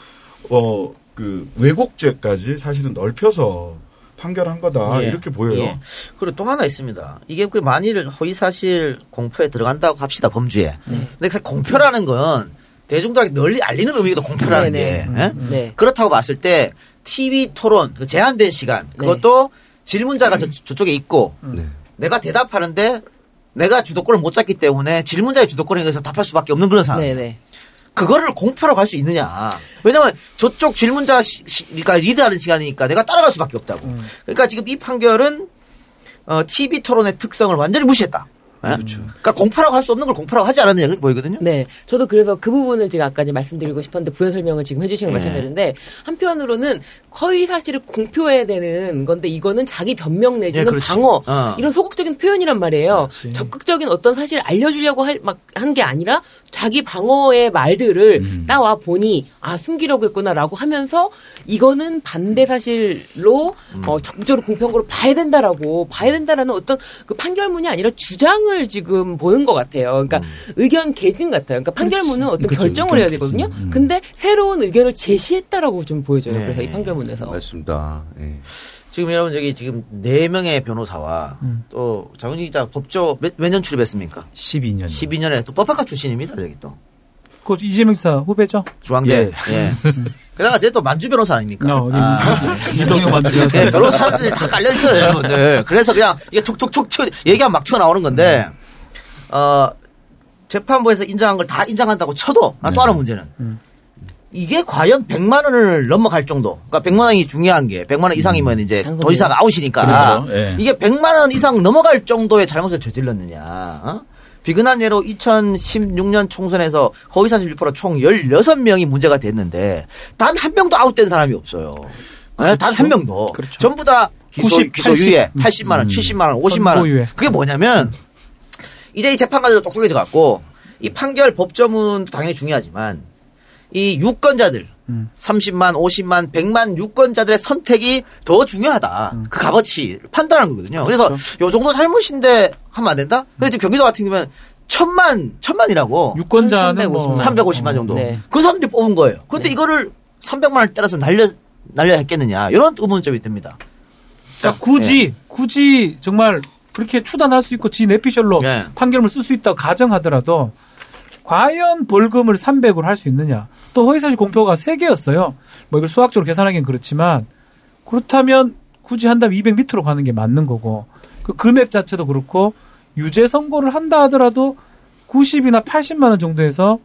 어 그 왜곡죄까지 사실은 넓혀서 판결한 거다. 예. 이렇게 보여요. 예. 그리고 또 하나 있습니다. 이게 만일 허위사실 공표에 들어간다고 합시다. 범주에. 네. 근데 공표라는 건 대중들에게 널리 알리는 의미도 공표라는 게. 네. 네. 그렇다고 봤을 때 티비 토론 그 제한된 시간 그것도 네. 질문자가 저, 저쪽에 있고 네. 내가 대답하는데 내가 주도권을 못 잡기 때문에 질문자의 주도권에 의해서 답할 수밖에 없는 그런 상황. 네네. 그거를 공표로 갈 수 있느냐? 왜냐하면 저쪽 질문자 시, 시, 그러니까 리드하는 시간이니까 내가 따라갈 수밖에 없다고. 음. 그러니까 지금 이 판결은 어, 티비 토론의 특성을 완전히 무시했다. 그렇죠. 그러니까 공표라고 할 수 없는 걸 공표라고 하지 않았느냐 이렇게 보이거든요. 네, 저도 그래서 그 부분을 제가 아까 이제 말씀드리고 싶었는데 부연 설명을 지금 해주신 건 네. 마찬가지인데 한편으로는 허위 사실을 공표해야 되는 건데 이거는 자기 변명 내지는 네, 방어 어. 이런 소극적인 표현이란 말이에요. 그렇지. 적극적인 어떤 사실을 알려주려고 할 막 한 게 아니라 자기 방어의 말들을 음. 따와 보니 아 숨기려고 했구나라고 하면서 이거는 반대 사실로 음. 어, 적극적으로 공표한 걸로 봐야 된다라고 봐야 된다라는 어떤 그 판결문이 아니라 주장을 지금 보는 것 같아요. 그러니까 음. 의견 개진 같아요. 그러니까 판결문은 그렇지. 어떤 그렇죠. 결정을 해야 되거든요. 음. 근데 새로운 의견을 제시했다라고 좀 보여줘요. 네. 그래서 이 판결문에서. 맞습니다. 네. 지금 여러분 저기 지금 네 명의 변호사와 음. 또 장용진 기자 법조 몇 년 출입했습니까? 십이 년. 십이 년에 또 법학과 출신입니다. 여기 또. 그 이재명 기자 후배죠? 중앙대. 예. 예. 게다가 쟤 또 만주 변호사 아닙니까? 어, 아, 이동형 만주 변호사. 네, 변호사들이 다 깔려있어요, 여러분들. 그래서 그냥 이게 툭툭툭 튀어, 얘기하면 막 튀어나오는 건데, 음. 어, 재판부에서 인정한 걸 다 인정한다고 쳐도, 아, 또 하나 네. 문제는. 음. 이게 과연 백만 원을 넘어갈 정도. 그러니까 백만 원이 중요한 게, 백만 원 이상이면 이제 음. 도지사가 아웃이니까. 그렇죠. 네. 이게 백만 원 이상 넘어갈 정도의 잘못을 저질렀느냐. 어? 비근한 예로 이천십육 년 총선에서 허위사실 유포로 총 열여섯 명이 문제가 됐는데 단 한 명도 아웃된 사람이 없어요. 그렇죠. 단 한 명도. 그렇죠. 전부 다 기소, 구십, 기소 팔십. 유예, 팔십만 원, 음. 칠십만 원, 오십만 원. 유예. 그게 뭐냐면 이제 이 재판관들도 똑똑해져 갖고 이 판결 법조문도 당연히 중요하지만 이 유권자들 음. 삼십만, 오십만, 백만 유권자들의 선택이 더 중요하다. 음. 그 값어치 판단한 거거든요. 그렇죠. 그래서 요 정도 잘못인데 하면 안 된다? 근데 지금 경기도 같은 경우는 천만, 천만이라고. 유권자는 뭐. 삼백오십만 정도. 네. 그 사람들이 뽑은 거예요. 그런데 네. 이거를 삼백만 원을 때려서 날려, 날려야 했겠느냐. 이런 의문점이 듭니다. 자, 자 굳이, 네. 굳이 정말 그렇게 추단할 수 있고 지 뇌피셜로 네. 판결문을 쓸 수 있다고 가정하더라도 과연 벌금을 삼백으로 할 수 있느냐. 또 허위사실 공표가 세 개였어요. 뭐 이걸 수학적으로 계산하긴 그렇지만 그렇다면 굳이 한다면 이백 밑으로 가는 게 맞는 거고 그 금액 자체도 그렇고 유죄 선고를 한다 하더라도 구십이나 팔십만 원 정도에서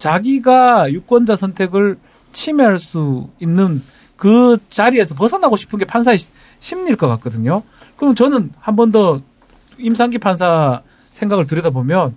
자기가 유권자 선택을 침해할 수 있는 그 자리에서 벗어나고 싶은 게 판사의 심리일 것 같거든요. 그럼 저는 한 번 더 임상기 판사 생각을 들여다보면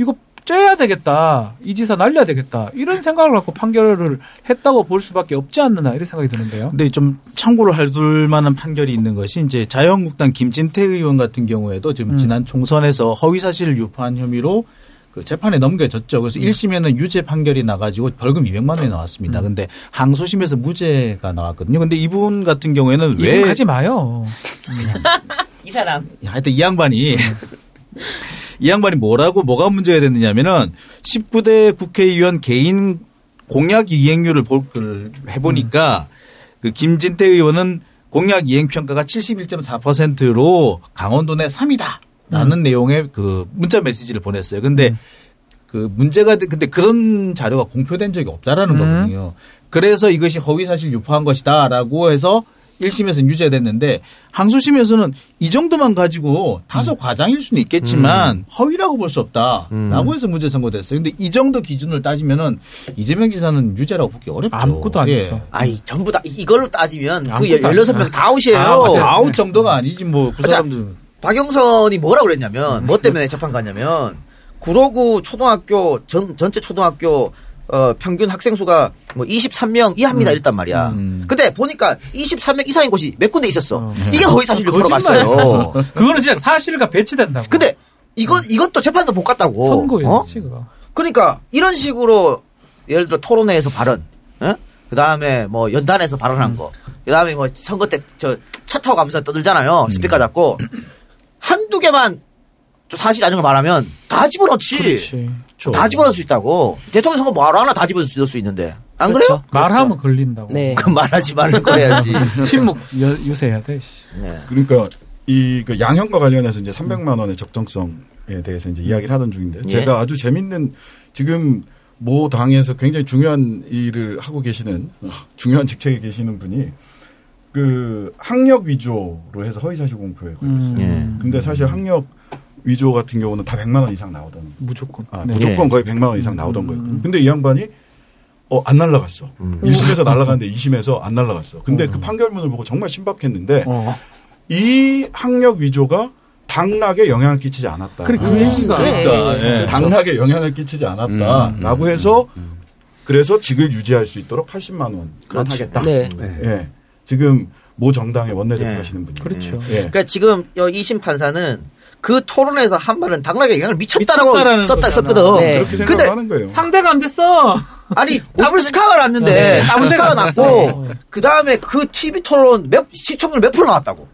이거 쬐야 되겠다. 이 지사 날려야 되겠다. 이런 생각을 갖고 판결을 했다고 볼 수밖에 없지 않느냐 이런 생각이 드는데요. 근데 좀 참고로 할 만한 판결이 있는 것이 이제 자유한국당 김진태 의원 같은 경우에도 지금 음. 지난 총선에서 허위사실을 유포한 혐의로 그 재판에 넘겨졌죠. 그래서 음. 일 심에는 유죄 판결이 나가지고 벌금 이백만 원이 나왔습니다. 그런데 음. 항소심에서 무죄가 나왔거든요. 그런데 이분 같은 경우에는 이분 왜. 가지 마요. 이 사람. 하여튼 이 양반이. 이 양반이 뭐라고 뭐가 문제가 됐느냐면은 십구 대 국회의원 개인 공약 이행률을 볼, 해보니까 음. 그 김진태 의원은 공약 이행 평가가 칠십일 점 사 퍼센트로 강원도 내 삼 위다라는 음. 내용의 그 문자 메시지를 보냈어요. 근데 음. 그 문제가 근데 그런 자료가 공표된 적이 없다라는 음. 거거든요. 그래서 이것이 허위사실 유포한 것이다라고 해서 일 심에서는 유죄가 됐는데 항소심에서는 이 정도만 가지고 다소 음. 과장일 수는 있겠지만 음. 허위라고 볼 수 없다라고 음. 해서 무죄 선고됐어요. 그런데 이 정도 기준을 따지면은 이재명 지사는 유죄라고 보기 어렵죠. 아무것도 안 했어. 예. 아니 전부 다 이걸로 따지면 그 열여섯 명 다 아웃이에요. 아, 아웃 정도가 아니지 뭐 그 사람들. 박영선이 뭐라고 그랬냐면 뭐 때문에 재판 갔냐면 구로구 초등학교 전, 전체 초등학교 어, 평균 학생 수가 뭐 이십삼 명 이하입니다. 음. 이랬단 말이야. 음. 근데 보니까 이십삼 명 이상인 곳이 몇 군데 있었어. 어. 이게 거의 사실로 걸어봤어요. 그거는 진짜 사실과 배치된다고. 근데 이건, 이것도 재판도 못 갔다고. 선고였지, 어? 그거. 그러니까 이런 식으로 예를 들어 토론회에서 발언, 어? 그 다음에 뭐 연단에서 발언한 음. 거, 그 다음에 뭐 선거 때 저 차 타고 가면서 떠들잖아요. 음. 스피커 잡고. 한두 개만 좀 사실 아닌 걸 말하면 다 집어넣지. 그렇지. 다 집어넣을 수 있다고. 대통령 선거 말하나 다 집어넣을 수 있는데. 안 그렇죠. 그래요? 말하면 그렇죠. 걸린다고. 네. 그럼 말하지 말을 꺼내야지. 침묵 유세해야 돼. 네. 그러니까 이 그 양형과 관련해서 이제 삼백만 원의 적정성에 대해서 이제 이야기를 하던 중인데 예. 제가 아주 재밌는 지금 모 당에서 굉장히 중요한 일을 하고 계시는 중요한 직책에 계시는 분이 그 학력 위조로 해서 허위사실 공표에 걸렸어요. 음. 예. 근데 사실 학력 위조 같은 경우는 다 백만 원 이상 나오던 무조건 아, 네. 무조건 거의 백만 원 이상 나오던 음. 거예요. 근데 이 양반이 어, 안 날라갔어. 음. 일 심에서 날라갔는데 이 심에서 안 날라갔어. 근데 음. 그 판결문을 보고 정말 신박했는데 어. 이 학력 위조가 당락에 영향을 끼치지 않았다. 그러니까, 그러니까 네. 당락에 영향을 끼치지 않았다라고 음. 해서 음. 그래서 직을 유지할 수 있도록 팔십만 원 그렇지. 하겠다. 네. 네. 네. 지금 모 정당의 원내대표 네. 하시는 분이 그렇죠. 네. 그러니까 지금 이 심 판사는 그 토론에서 한 말은 당락에 영향을 미쳤다라고 썼다 거잖아. 썼거든. 네. 그렇게 생각하는 거예요. 상대가 안 됐어. 아니 더블스카가 났는데 더블스카가 났고 그 다음에 그 티비 토론 몇, 시청률 몇 프로 나왔다고.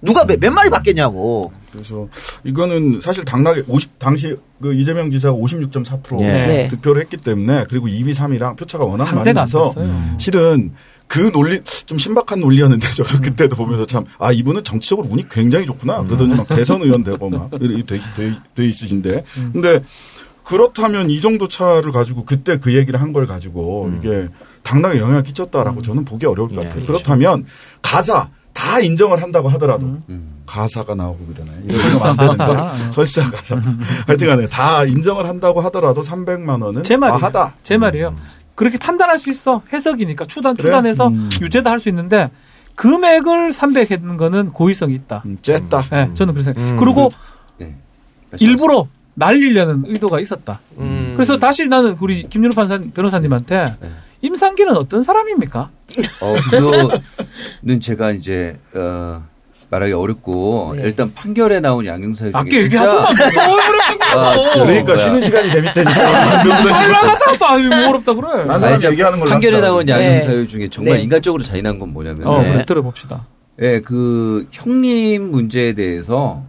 누가 몇, 몇 마리 받겠냐고. 그래서 이거는 사실 당락에 오십 당시 그 이재명 지사가 오십육 점 사 퍼센트 네. 득표를 했기 때문에 그리고 이 위 삼 위랑 표차가 워낙 많이 나서 실은 그 논리 좀 신박한 논리였는데 저도 음. 그때도 보면서 참 아 이분은 정치적으로 운이 굉장히 좋구나. 그러더니 막 대선 의원 되고 막 돼 돼 있으신데 음. 근데 그렇다면 이 정도 차를 가지고 그때 그 얘기를 한 걸 가지고 음. 이게 당락에 영향을 끼쳤다라고 음. 저는 보기 어려울 것 같아요. 네, 그렇다면 그렇죠. 가사 다 인정을 한다고 하더라도 음. 가사가 나오고 그러네. 이러면 안 되는데 설사 가사. 하여튼간에 다 인정을 한다고 하더라도 삼백만 원은 제 과하다. 제 말이에요. 음. 그렇게 판단할 수 있어. 해석이니까 추단 그래? 추단해서 음. 유죄다 할 수 있는데 금액을 삼백 했는 거는 고의성이 있다. 음, 쨌다. 네, 저는 그렇게 생각해요. 음. 그리고 네. 일부러 날리려는 의도가 있었다. 음. 그래서 다시 나는 우리 김윤우 판사 변호사님한테. 네. 임상기는 어떤 사람입니까? 어, 그거는 제가 이제, 어, 말하기 어렵고, 네. 일단 판결에 나온 양형사유 중에. 아까 얘기하더만 너무 어렵다고. 아, 그러니까 쉬는 시간이 재밌다니까. 잘 나갔다고 아니, 뭐 어렵다 그래. 난 사람 얘기하는 걸로. 판결에 나온 네. 양형사유 중에 정말 네. 인간적으로 잔인한 건 뭐냐면. 어, 네. 들어봅시다. 예, 네, 그, 형님 문제에 대해서,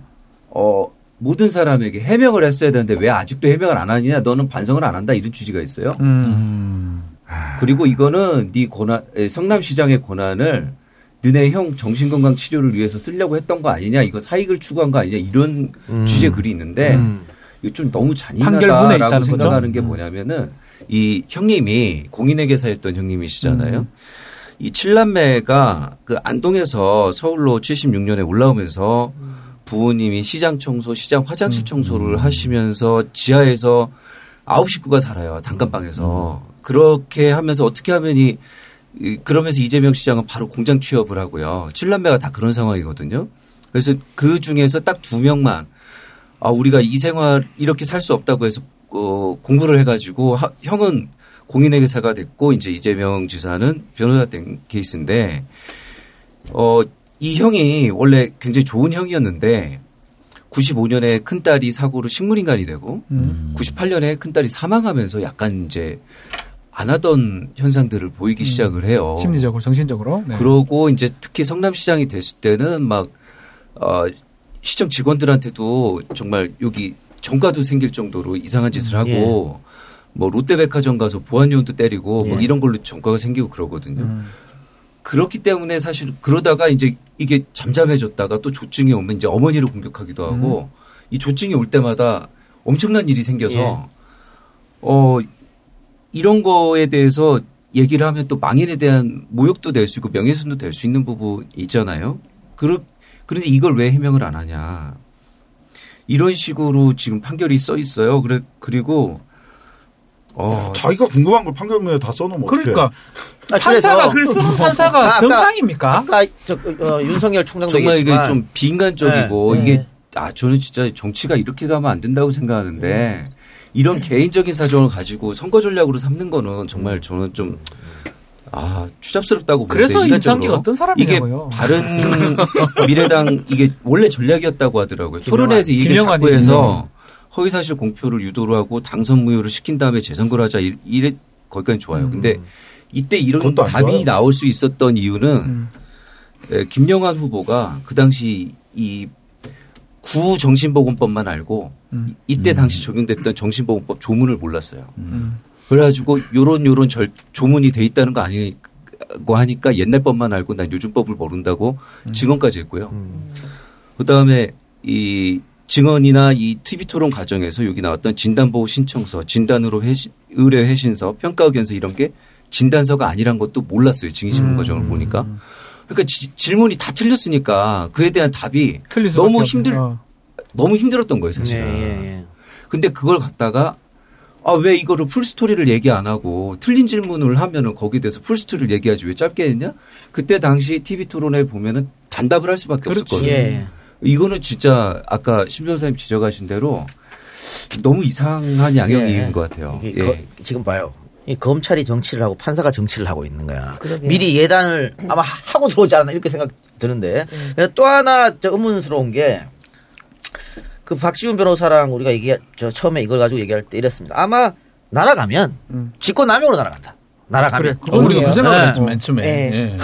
어, 모든 사람에게 해명을 했어야 되는데 왜 아직도 해명을 안 하느냐, 너는 반성을 안 한다, 이런 취지가 있어요. 음. 그리고 이거는 네 권한, 성남시장의 권한을 너네 형 정신건강 치료를 위해서 쓰려고 했던 거 아니냐, 이거 사익을 추구한 거 아니냐, 이런 음. 취재 글이 있는데 음. 이거 좀 너무 잔인하다라고 생각하는 거죠? 게 뭐냐면은 이 형님이 공인회계사였던 형님이시잖아요. 음. 이 칠남매가 그 안동에서 서울로 칠십육 년에 올라오면서 부모님이 시장 청소, 시장 화장실 청소를 음. 하시면서 지하에서 아홉 식구가 살아요. 단칸방에서. 음. 그렇게 하면서 어떻게 하면 이, 그러면서 이재명 시장은 바로 공장 취업을 하고요. 칠남매가 다 그런 상황이거든요. 그래서 그 중에서 딱 두 명만, 아, 우리가 이 생활 이렇게 살 수 없다고 해서, 어, 공부를 해가지고, 하, 형은 공인회계사가 됐고, 이제 이재명 지사는 변호사 된 케이스인데, 어, 이 형이 원래 굉장히 좋은 형이었는데, 구십오 년에 큰딸이 사고로 식물인간이 되고, 음. 구십팔 년에 큰딸이 사망하면서 약간 이제, 안 하던 현상들을 보이기 음. 시작을 해요. 심리적으로, 정신적으로. 네. 그러고 이제 특히 성남시장이 됐을 때는 막 어, 시청 직원들한테도 정말 여기 정가도 생길 정도로 이상한 짓을 하고 예. 뭐 롯데백화점 가서 보안요원도 때리고 예. 뭐 이런 걸로 정가가 생기고 그러거든요. 음. 그렇기 때문에 사실 그러다가 이제 이게 잠잠해졌다가 또 조증이 오면 이제 어머니를 공격하기도 하고 음. 이 조증이 올 때마다 엄청난 일이 생겨서 예. 어. 이런 거에 대해서 얘기를 하면 또 망인에 대한 모욕도 될 수 있고 명예훼손도 될 수 있는 부분이 있잖아요. 그러, 그런데 이걸 왜 해명을 안 하냐. 이런 식으로 지금 판결이 써 있어요. 그래, 그리고, 어. 자기가 궁금한 걸 판결문에 다 써놓으면 어떡해. 그러니까. 판사가, 글 쓰는 판사가 아, 정상입니까? 아까, 아까 저, 어, 윤석열 총장도 정말 얘기했지만. 이게 좀 비인간적이고 네. 이게, 아, 저는 진짜 정치가 이렇게 가면 안 된다고 생각하는데 네. 이런 개인적인 사정을 가지고 선거 전략으로 삼는 거는 정말 저는 좀 아, 추잡스럽다고 그래서 보는데, 임상기가 어떤 사람이냐고요. 이게 바른 미래당 이게 원래 전략이었다고 하더라고요. 김영환, 토론회에서 이 얘기를 자꾸 해서 허위사실 공표를 유도를 하고 당선 무효를 시킨 다음에 재선거를 하자 이래 거기까지 좋아요. 음. 근데 이때 이런 답이 나올 수 있었던 이유는 음. 예, 김영환 후보가 그 당시 이 구정신보건법만 알고 음. 이때 당시 적용됐던 정신보건법 조문을 몰랐어요. 음. 그래가지고 요런 요런 절, 조문이 돼 있다는 거 아니고 하니까 옛날 법만 알고 난 요즘 법을 모른다고 음. 증언까지 했고요. 음. 그다음에 이 증언이나 이 티비 토론 과정에서 여기 나왔던 진단보호 신청서, 진단으로 회신, 의뢰 회신서, 평가 의견서 이런 게 진단서가 아니란 것도 몰랐어요. 증인신문 과정을 음. 보니까. 그러니까 지, 질문이 다 틀렸으니까 그에 대한 답이 너무 힘들 없구나. 너무 힘들었던 거예요, 사실은. 예, 예, 예. 근데 그걸 갖다가 아, 왜 이거를 풀스토리를 얘기 안 하고 틀린 질문을 하면은 거기에 대해서 풀스토리를 얘기하지 왜 짧게 했냐? 그때 당시 티비 토론회 보면은 단답을 할 수밖에 없었거든요. 예. 이거는 진짜 아까 심 변호사님 지적하신 대로 너무 이상한 양형인 예. 것 같아요. 이게 예. 거, 지금 봐요. 이 검찰이 정치를 하고 판사가 정치를 하고 있는 거야. 그러게요. 미리 예단을 아마 하고 들어오지 않았나 이렇게 생각 드는데 음. 또 하나 저 의문스러운 게 그 박지훈 변호사랑 우리가 얘기 저 처음에 이걸 가지고 얘기할 때 이랬습니다. 아마 날아가면 음. 직권남용으로 날아간다. 날아가면 그래, 어, 우리도 그 생각을 했지 맨 처음에.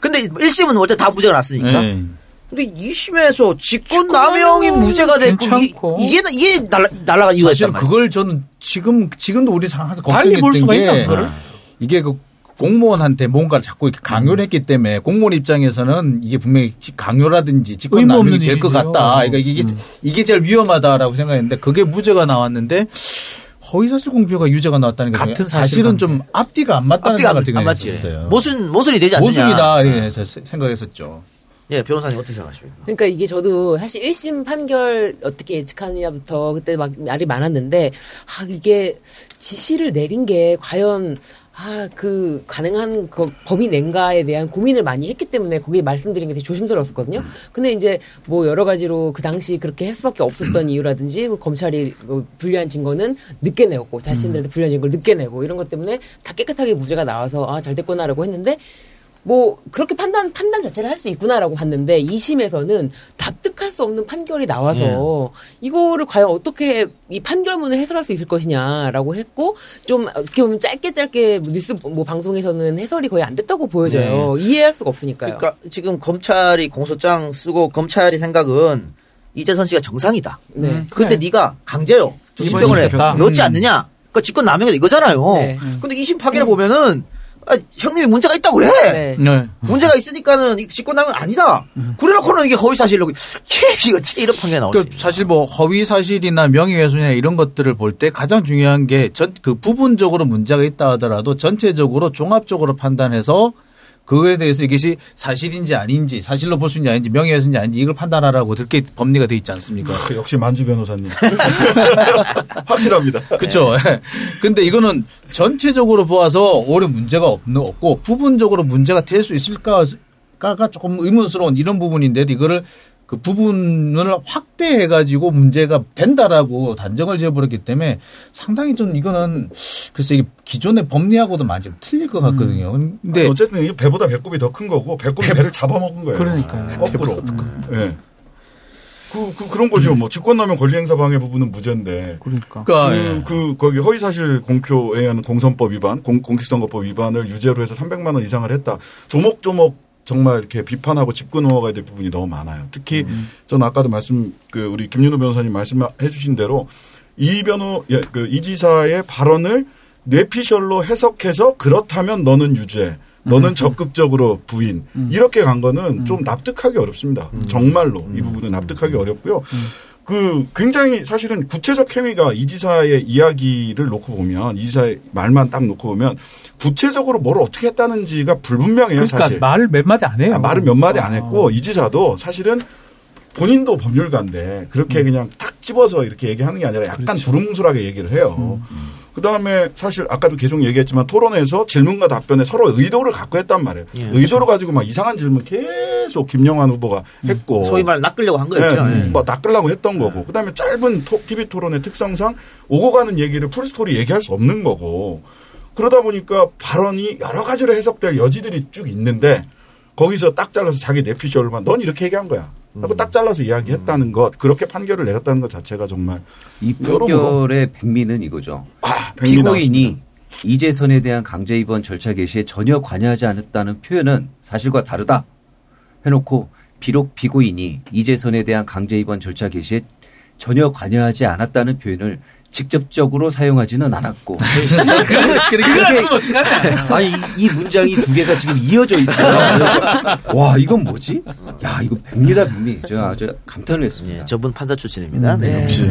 근데 일 심은 어차피 다 무죄가 났으니까. 네. 근데 이 심에서 직권남용이 무죄가 됐고 이게 이게 날라 날라가 이유가 있단 말이에요. 그걸 저는 지금 지금도 우리 항상 걱정했던 게 아. 이게 그 공무원한테 뭔가를 자꾸 이렇게 강요를 했기 때문에 공무원 입장에서는 이게 분명히 강요라든지 직권남용이 될 것 같다. 그러니까 이게 음. 이게 제일 위험하다라고 생각했는데 그게 무죄가 나왔는데 허위사실 공표가 유죄가 나왔다는 게 같은 사실은 좀 앞뒤가 안 맞다는 앞뒤가 생각을 안 했었어요. 모순 모순이 되지 않느냐. 모순이다 이렇게 네. 생각했었죠. 예, 변호사님 어떻게 생각하십니까? 그러니까 이게 저도 사실 일 심 판결 어떻게 예측하느냐부터 그때 막 말이 많았는데, 아, 이게 지시를 내린 게 과연, 아, 그, 가능한 그 범위 낸가에 대한 고민을 많이 했기 때문에 거기에 말씀드린 게 되게 조심스러웠거든요. 근데 이제 뭐 여러 가지로 그 당시 그렇게 할 수밖에 없었던 이유라든지, 뭐 검찰이 뭐 불리한 증거는 늦게 내었고, 자신들한테 불리한 증거를 늦게 내고, 이런 것 때문에 다 깨끗하게 무죄가 나와서, 아, 잘 됐구나라고 했는데, 뭐 그렇게 판단 판단 자체를 할 수 있구나라고 봤는데 이 심에서는 납득할 수 없는 판결이 나와서 예. 이거를 과연 어떻게 이 판결문을 해설할 수 있을 것이냐라고 했고 좀 어떻게 보면 짧게 짧게 뉴스 뭐 방송에서는 해설이 거의 안 됐다고 보여져요. 예. 이해할 수가 없으니까요. 그러니까 지금 검찰이 공소장 쓰고 검찰이 생각은 이재선 씨가 정상이다. 네. 음, 그런데 그래. 네가 강제로 정신병원에 넣지 않느냐. 그러니까 직권남용이다 이거잖아요. 네. 음. 근데 이 심 파기를 음. 보면은. 아, 형님이 문제가 있다고 그래. 네. 문제가 있으니까는 직권남용은 아니다. 음. 그래놓고는 이게 허위사실로 이거 어떻게 이런 판결이 나오지? 그러니까 사실 뭐 허위사실이나 명예훼손이나 이런 것들을 볼 때 가장 중요한 게 전 그 부분적으로 문제가 있다 하더라도 전체적으로 종합적으로 판단해서 그거에 대해서 이것이 사실인지 아닌지 사실로 볼 수 있는지 아닌지 명예훼손인지 아닌지 이걸 판단하라고 그렇게 법리가 돼 있지 않습니까? 역시 만주 변호사님. 확실합니다. 그렇죠. 근데 이거는 전체적으로 보아서 오히려 문제가 없고 부분적으로 문제가 될 수 있을까가 조금 의문스러운 이런 부분인데 이거를 그 부분을 확대해가지고 문제가 된다라고 단정을 지어버렸기 때문에 상당히 좀 이거는 글쎄 이게 기존의 법리하고도 많이 좀 틀릴 것 같거든요. 근데 아니, 어쨌든 이게 배보다 배꼽이 더 큰 거고 배꼽이 배... 배를 잡아먹은 거예요. 그러니까요. 거꾸로. 음. 네. 그, 그, 그런 거죠. 뭐 직권남용 권리행사방해 부분은 무죄인데. 그러니까. 그, 예. 그 거기 허위사실 공표에 의한 공선법 위반, 공, 공직선거법 위반을 유죄로 해서 삼백만 원 이상을 했다. 조목조목 정말 이렇게 비판하고 짚고 넘어가야 될 부분이 너무 많아요. 특히 음. 저는 아까도 말씀 그 우리 김윤우 변호사님 말씀해 주신 대로 이 변호 그 이 지사의 발언을 뇌피셜로 해석해서 그렇다면 너는 유죄, 너는 음. 적극적으로 부인 음. 이렇게 간 거는 음. 좀 납득하기 어렵습니다. 음. 정말로 이 부분은 납득하기 음. 어렵고요. 음. 그 굉장히 사실은 구체적 케미가 이 지사의 이야기를 놓고 보면 이 지사의 말만 딱 놓고 보면 구체적으로 뭘 어떻게 했다는지가 불분명해요. 그러니까 사실. 말을 몇 마디 안 해요. 아, 말을 몇 마디 안 했고 아. 이 지사도 사실은 본인도 법률가인데 그렇게 음. 그냥 탁 집어서 이렇게 얘기하는 게 아니라 약간 그렇죠. 두루뭉술하게 얘기를 해요. 음. 그다음에 사실 아까도 계속 얘기했지만 토론에서 질문과 답변에 서로 의도를 갖고 했단 말이에요. 예, 의도를 그렇죠. 가지고 막 이상한 질문 계속 김영환 후보가 음, 했고. 소위 말 낚으려고 한 거였죠. 네, 네. 뭐 낚으려고 했던 거고. 그다음에 짧은 토, 티비 토론의 특성상 오고 가는 얘기를 풀스토리 얘기할 수 없는 거고. 그러다 보니까 발언이 여러 가지로 해석될 여지들이 쭉 있는데 거기서 딱 잘라서 자기 내피셜만 넌 이렇게 얘기한 거야. 하고 딱 잘라서 이야기했다는 것, 그렇게 판결을 내렸다는 것 자체가 정말 이 판결의 백미는 이거죠. 아, 백미 피고인이 나왔습니다. 이재선에 대한 강제 입원 절차 개시에 전혀 관여하지 않았다는 표현은 사실과 다르다 해놓고 비록 피고인이 이재선에 대한 강제 입원 절차 개시에 전혀 관여하지 않았다는 표현을 직접적으로 사용하지는 않았고. 아니, 이 문장이 두 개가 지금 이어져 있어요. 와, 이건 뭐지? 야, 이거 백미다, 백미. 저, 저 감탄을 했습니다. 예, 저분 판사 출신입니다. 음, 네. 역시.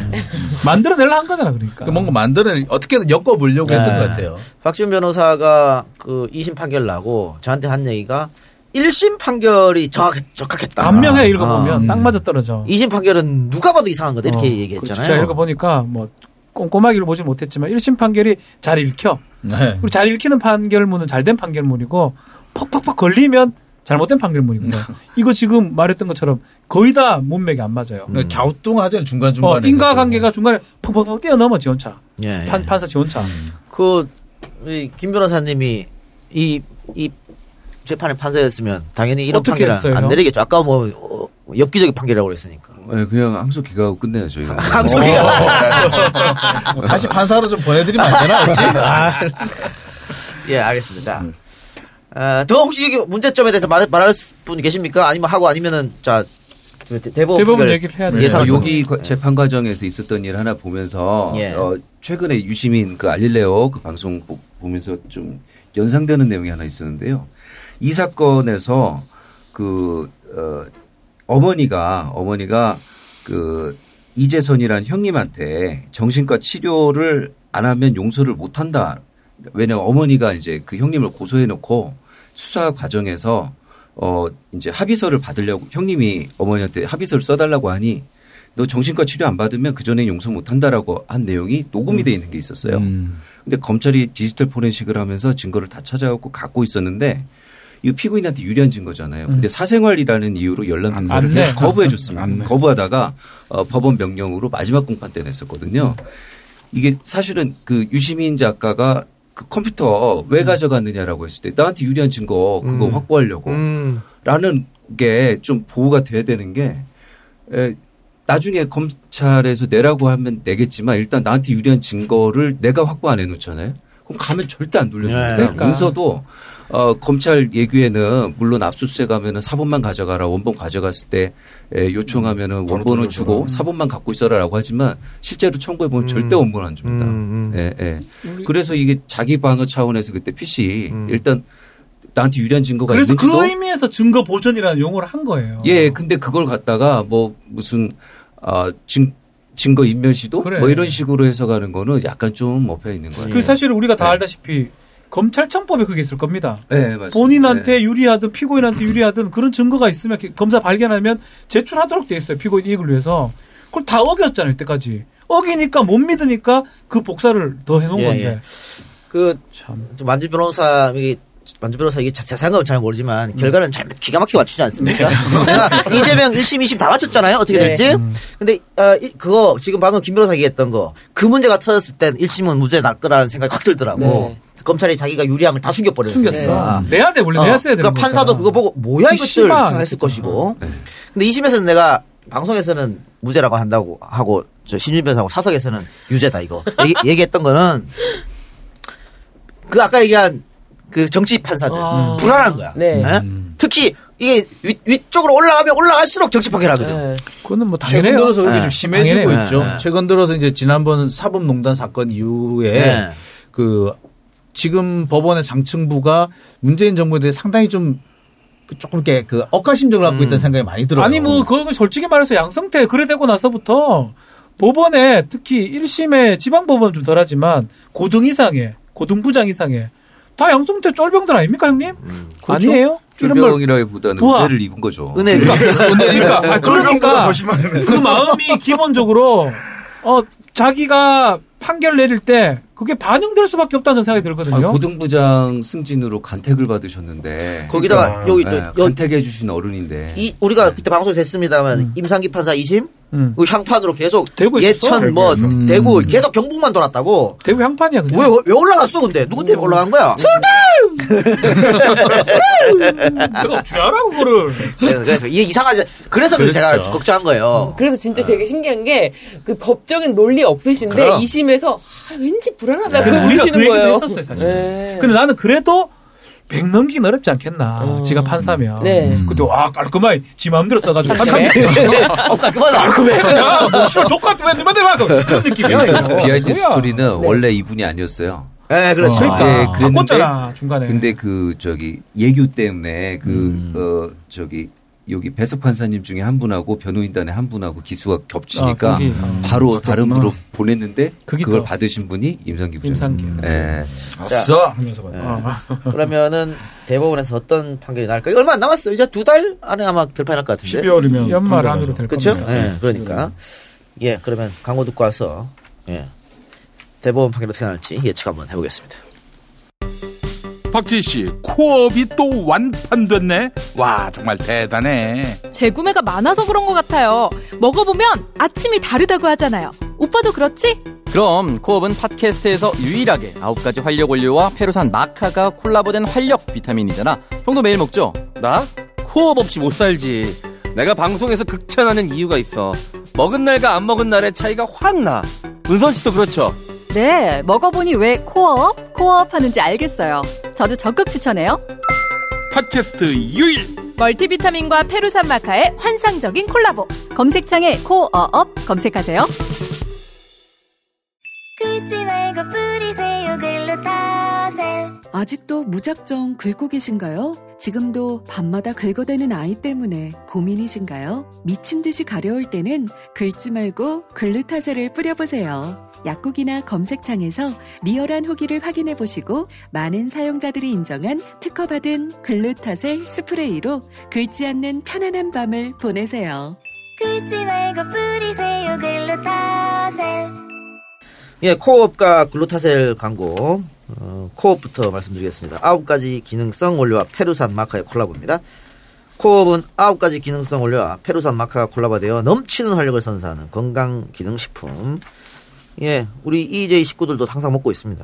만들어내려고 한 거잖아, 그러니까. 뭔가 만들어내려고, 어떻게든 엮어보려고 네. 했던 것 같아요. 박지훈 변호사가 그 이심 판결 나고 저한테 한 얘기가 일심 판결이 정확, 적합했다. 간명해 읽어보면 아, 딱 맞아떨어져. 이심 판결은 누가 봐도 이상한 거다. 이렇게 어, 얘기했잖아요. 제가 읽어보니까 뭐. 꼼꼼하기를 보진 못했지만 일심 판결이 잘 읽혀. 네. 그리고 잘 읽히는 판결문은 잘된 판결문이고 퍽퍽퍽 걸리면 잘못된 판결문입니다. 이거 지금 말했던 것처럼 거의 다 문맥이 안 맞아요. 음. 갸우뚱하죠. 중간중간에. 어, 인과관계가 중간에 퍽퍽퍽 뛰어넘어 지원차. 예, 예. 판, 판사 지원차. 음. 그 김 변호사님이 이, 이 재판의 판사였으면 당연히 이런 판결 안 내리겠죠. 아까 뭐 엽기적인 판결이라고 그랬으니까. 네, 그냥 항소기각하고 끝내요, 저희가. 항소기각. 다시 판사로 좀 보내드리면 안 되나, 그렇지? 아. 예, 알겠습니다. 자, 어, 더 혹시 문제점에 대해서 말, 말할 분이 계십니까? 아니면 하고 아니면은 자 대법원, 대법원 얘기를 해야 돼요. 예상 여기 네. 재판 과정에서 있었던 일 하나 보면서 예. 어, 최근에 유시민 그 알릴레오 그 방송 보면서 좀 연상되는 내용이 하나 있었는데요. 이 사건에서 그 어. 어머니가, 어머니가 그 이재선이란 형님한테 정신과 치료를 안 하면 용서를 못 한다. 왜냐하면 어머니가 이제 그 형님을 고소해 놓고 수사 과정에서 어, 이제 합의서를 받으려고 형님이 어머니한테 합의서를 써달라고 하니 너 정신과 치료 안 받으면 그전에 용서 못 한다라고 한 내용이 녹음이 음. 돼 있는 게 있었어요. 음. 근데 검찰이 디지털 포렌식을 하면서 증거를 다 찾아갖고 갖고 있었는데 이 피고인한테 유리한 증거잖아요. 근데 음. 사생활이라는 이유로 열람 등사를 계속 거부해 줬습니다. 거부하다가 어, 법원 명령으로 마지막 공판 때 냈었거든요. 이게 사실은 그 유시민 작가가 그 컴퓨터 왜 가져갔느냐라고 했을 때 나한테 유리한 증거 그거 음. 확보하려고 음. 라는 게 좀 보호가 돼야 되는 게 에, 나중에 검찰에서 내라고 하면 내겠지만 일단 나한테 유리한 증거를 내가 확보 안 해놓잖아요. 그럼 가면 절대 안 돌려줍니다. 네, 그러니까. 문서도 어, 검찰 예규에는 물론 압수수색 하면은 사본만 가져가라 원본 가져갔을 때 에, 요청하면은 원본을 주고 사본만 갖고 있어라라고 하지만 실제로 청구해 보면 음. 절대 원본 안 줍니다. 음, 음. 예, 예. 그래서 이게 자기 방어 차원에서 그때 피씨 음. 일단 나한테 유리한 증거가 그래서 있는지도 그래서 그 의미에서 증거 보존이라는 용어를 한 거예요. 예, 근데 그걸 갖다가 뭐 무슨 아, 증 증거 인멸 시도 그래. 뭐 이런 식으로 해석하는 거는 약간 좀 엎여 있는 거예요. 그 사실 우리가 다 네. 알다시피 검찰청법에 그게 있을 겁니다. 네, 맞습니다. 본인한테 네. 유리하든 피고인한테 유리하든 그런 증거가 있으면 검사 발견하면 제출하도록 돼 있어요. 피고인 이익을 위해서. 그걸 다 어겼잖아요. 이때까지. 어기니까 못 믿으니까 그 복사를 더 해놓은 예, 건데. 예. 그 만주 변호사 이게 만주 변호사 이게 자세한건 잘 모르지만 음. 결과는 잘 기가 막히게 맞추지 않습니까? 내가 이재명 일심, 이심 다 맞췄잖아요. 어떻게 네. 될지. 음. 근데 어, 그거 지금 방금 김 변호사 얘기했던 거 그 문제가 터졌을 땐 일심은 무죄 날 거라는 생각이 확 들더라고. 네. 검찰이 자기가 유리함을 다 숨겨버렸어요. 숨겼어. 네. 내야 돼. 원래 어, 내야 써야 돼. 그러니까 판사도 그거 보고 뭐야 이것들 했을 것이고. 네. 근데 이심에서는 내가 방송에서는 무죄라고 한다고 하고 저 신유진 변호사하고 사석에서는 유죄다 이거 얘기, 얘기했던 거는 그 아까 얘기한 그 정치 판사들 아~ 불안한 거야. 네. 네? 특히 이게 위, 위쪽으로 올라가면 올라갈수록 정치 파괴라거든. 네. 그거는 뭐 당연해요. 최근 들어서 그게 네. 좀 심해지고 당연해요. 있죠. 네. 최근 들어서 이제 지난번 사법농단 사건 이후에 네. 그 지금 법원의 장층부가 문재인 정부에 대해 상당히 좀 조금 이렇게 그 억가심정을 갖고 음. 있다는 생각이 많이 들어요. 아니 뭐 그건 솔직히 말해서 양승태 그래 되고 나서부터 법원에 특히 일심에 지방법원 좀 덜하지만 고등 이상에 고등부장 이상에. 다 양승태 쫄병들 아닙니까 형님? 음, 그렇죠? 아니에요? 쫄병이라기보다는 은혜를 입은 거죠. 은혜를. 그러니까, 그러니까 그 마음이 기본적으로 어, 자기가 판결 내릴 때 그게 반영될 수밖에 없다는 생각이 들거든요. 아, 고등부장 승진으로 간택을 받으셨는데 거기다가 아, 여기 또 네, 간택해 주신 어른인데 이, 우리가 네. 그때 방송에서 했습니다만 음. 임상기 판사 이심 음. 향판으로 계속 예천 뭐 음. 대구 계속 경북만 돌았다고. 대구 향판이야 그냥. 왜, 왜 올라갔어 근데 누구 때문에 올라간 거야? 서울대. 내가 죄하라고 그거를. 그래서, 그래서 이게 이상하지. 그래서 그렇죠. 제가 걱정한 거예요. 음, 그래서 진짜 되게 신기한 게 그 법적인 논리 없으신데 그럼. 이심에서 아, 왠지 불안하다고 네. 우리가 그 얘기도 했었어요 사실. 네. 근데 나는 그래도 백 넘기는 어렵지 않겠나. 어. 지가 판사면. 네. 그때, 와, 깔끔하게, 지 마음대로 써가지고. 깔끔해. 깔끔하다. 깔끔해. 야, 뭐, 씨발, 족같으면 내 맘대로 막. 그런 느낌이야. 비하인드 스토리는 원래 이분이 아니었어요. 네, 그렇죠. 어, 네, 그랬는데. 아, 중간에. 근데 그, 저기, 예규 때문에 그, 음. 어, 저기, 여기 배석 판사님 중에 한 분하고 변호인단의 한 분하고 기수가 겹치니까 아, 음. 바로 다른 부로 보냈는데 그걸 받으신 분이 임상기 부장. 예. 아싸 하면서 받아. 그러면은 대법원에서 어떤 판결이 나올까요? 얼마 안 남았어. 이제 두 달 안에 아마 결판이 날 것 같은데. 십이월이면 연말 안으로 될 겁니다. 그렇죠? 예. 네, 그러니까 예, 그러면 광고 듣고 와서 예. 대법원 판결이 어떻게 나올지 예측 한번 해 보겠습니다. 박지희 씨, 코어업이 또 완판됐네. 와, 정말 대단해. 재구매가 많아서 그런 것 같아요. 먹어보면 아침이 다르다고 하잖아요. 오빠도 그렇지? 그럼 코어업은 팟캐스트에서 유일하게 아홉 가지 활력 원료와 페루산 마카가 콜라보된 활력 비타민이잖아. 형도 매일 먹죠? 나? 코어업 없이 못 살지. 내가 방송에서 극찬하는 이유가 있어. 먹은 날과 안 먹은 날의 차이가 확 나. 은선 씨도 그렇죠? 네, 먹어보니 왜 코어업? 코어업 하는지 알겠어요. 저도 적극 추천해요. 팟캐스트 유일! 멀티비타민과 페루산 마카의 환상적인 콜라보. 검색창에 코어업 검색하세요. 긁지 말고 뿌리세요, 글루타셀. 아직도 무작정 긁고 계신가요? 지금도 밤마다 긁어대는 아이 때문에 고민이신가요? 미친 듯이 가려울 때는 긁지 말고 글루타셀을 뿌려보세요. 약국이나 검색창에서 리얼한 후기를 확인해보시고 많은 사용자들이 인정한 특허받은 글루타셀 스프레이로 긁지 않는 편안한 밤을 보내세요. 긁지 말고 뿌리세요, 글루타셀. 예, 코어업과 글루타셀 광고. 어, 코어업부터 말씀드리겠습니다. 아홉 가지 기능성 원료와 페루산 마카의 콜라보입니다. 코어업은 아홉 가지 기능성 원료와 페루산 마카가 콜라보되어 넘치는 활력을 선사하는 건강기능식품. 예, 우리 이제이 식구들도 항상 먹고 있습니다.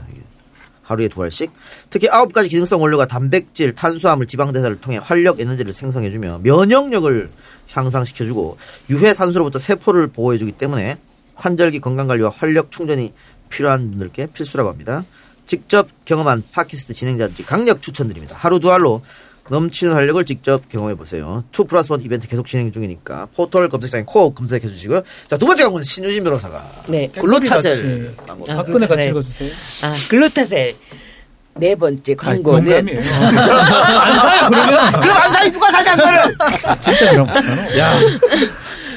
하루에 두 알씩. 특히 아홉 가지 기능성 원료가 단백질, 탄수화물, 지방대사를 통해 활력 에너지를 생성해주며 면역력을 향상시켜주고 유해산소로부터 세포를 보호해주기 때문에 환절기 건강관리와 활력 충전이 필요한 분들께 필수라고 합니다. 직접 경험한 팟캐스트 진행자들이 강력 추천드립니다. 하루 두 알로 넘치는 활력을 직접 경험해보세요. 투 플러스 원 이벤트 계속 진행 중이니까 포털 검색창에 코어업 검색해주시고요. 자, 두 번째 광고는 신유진 변호사가 네. 글루타셀 광고. 아, 박근혜 같이 읽어주세요. 아, 글루타셀 네 번째 광고는 아니, 안 사요 그러면. 그럼 안 사요 누가 사냐 그거를. 진짜 그럼. 야.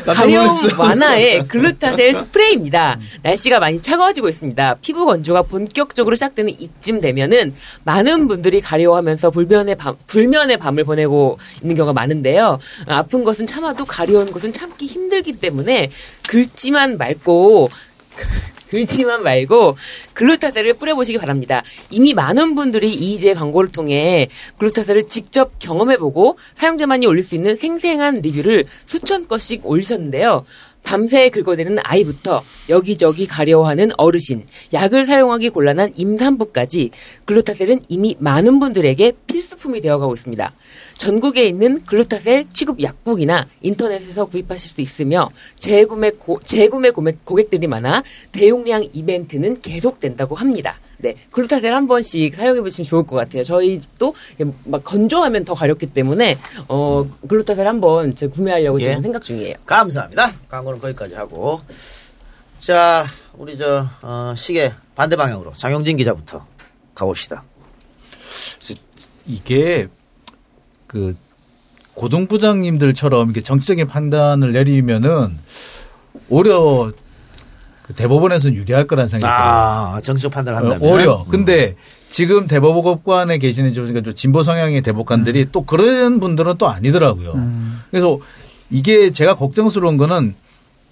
가려움 완화에 글루타셀 스프레이입니다. 날씨가 많이 차가워지고 있습니다. 피부 건조가 본격적으로 시작되는 이쯤 되면은 많은 분들이 가려워하면서 불면의 밤, 불면의 밤을 보내고 있는 경우가 많은데요. 아픈 것은 참아도 가려운 것은 참기 힘들기 때문에 긁지만 말고 긁지만 말고 글루타셀을 뿌려보시기 바랍니다. 이미 많은 분들이 이제 광고를 통해 글루타셀을 직접 경험해보고 사용자만이 올릴 수 있는 생생한 리뷰를 수천 건씩 올리셨는데요. 밤새 긁어대는 아이부터 여기저기 가려워하는 어르신, 약을 사용하기 곤란한 임산부까지 글루타셀은 이미 많은 분들에게 필수품이 되어가고 있습니다. 전국에 있는 글루타셀 취급 약국이나 인터넷에서 구입하실 수 있으며 재구매, 고, 재구매 고객들이 많아 대용량 이벤트는 계속된다고 합니다. 네, 글루타셀 한 번씩 사용해보시면 좋을 것 같아요. 저희 또 막 건조하면 더 가렵기 때문에 어, 글루타셀 한 번 구매하려고 예. 지금 생각 중이에요. 감사합니다. 광고는 거기까지 하고 자, 우리 저 어, 시계 반대 방향으로 장용진 기자부터 가봅시다. 이게 그 고등부장님들처럼 이렇게 정치적인 판단을 내리면은 오히려 그 대법원에서는 유리할 거란 생각이 들어요. 아, 정치적 판단을 한다면. 오히려. 근데 음. 지금 대법관에 계시는 그러니까 진보 성향의 대법관들이 음. 또 그런 분들은 또 아니더라고요. 음. 그래서 이게 제가 걱정스러운 거는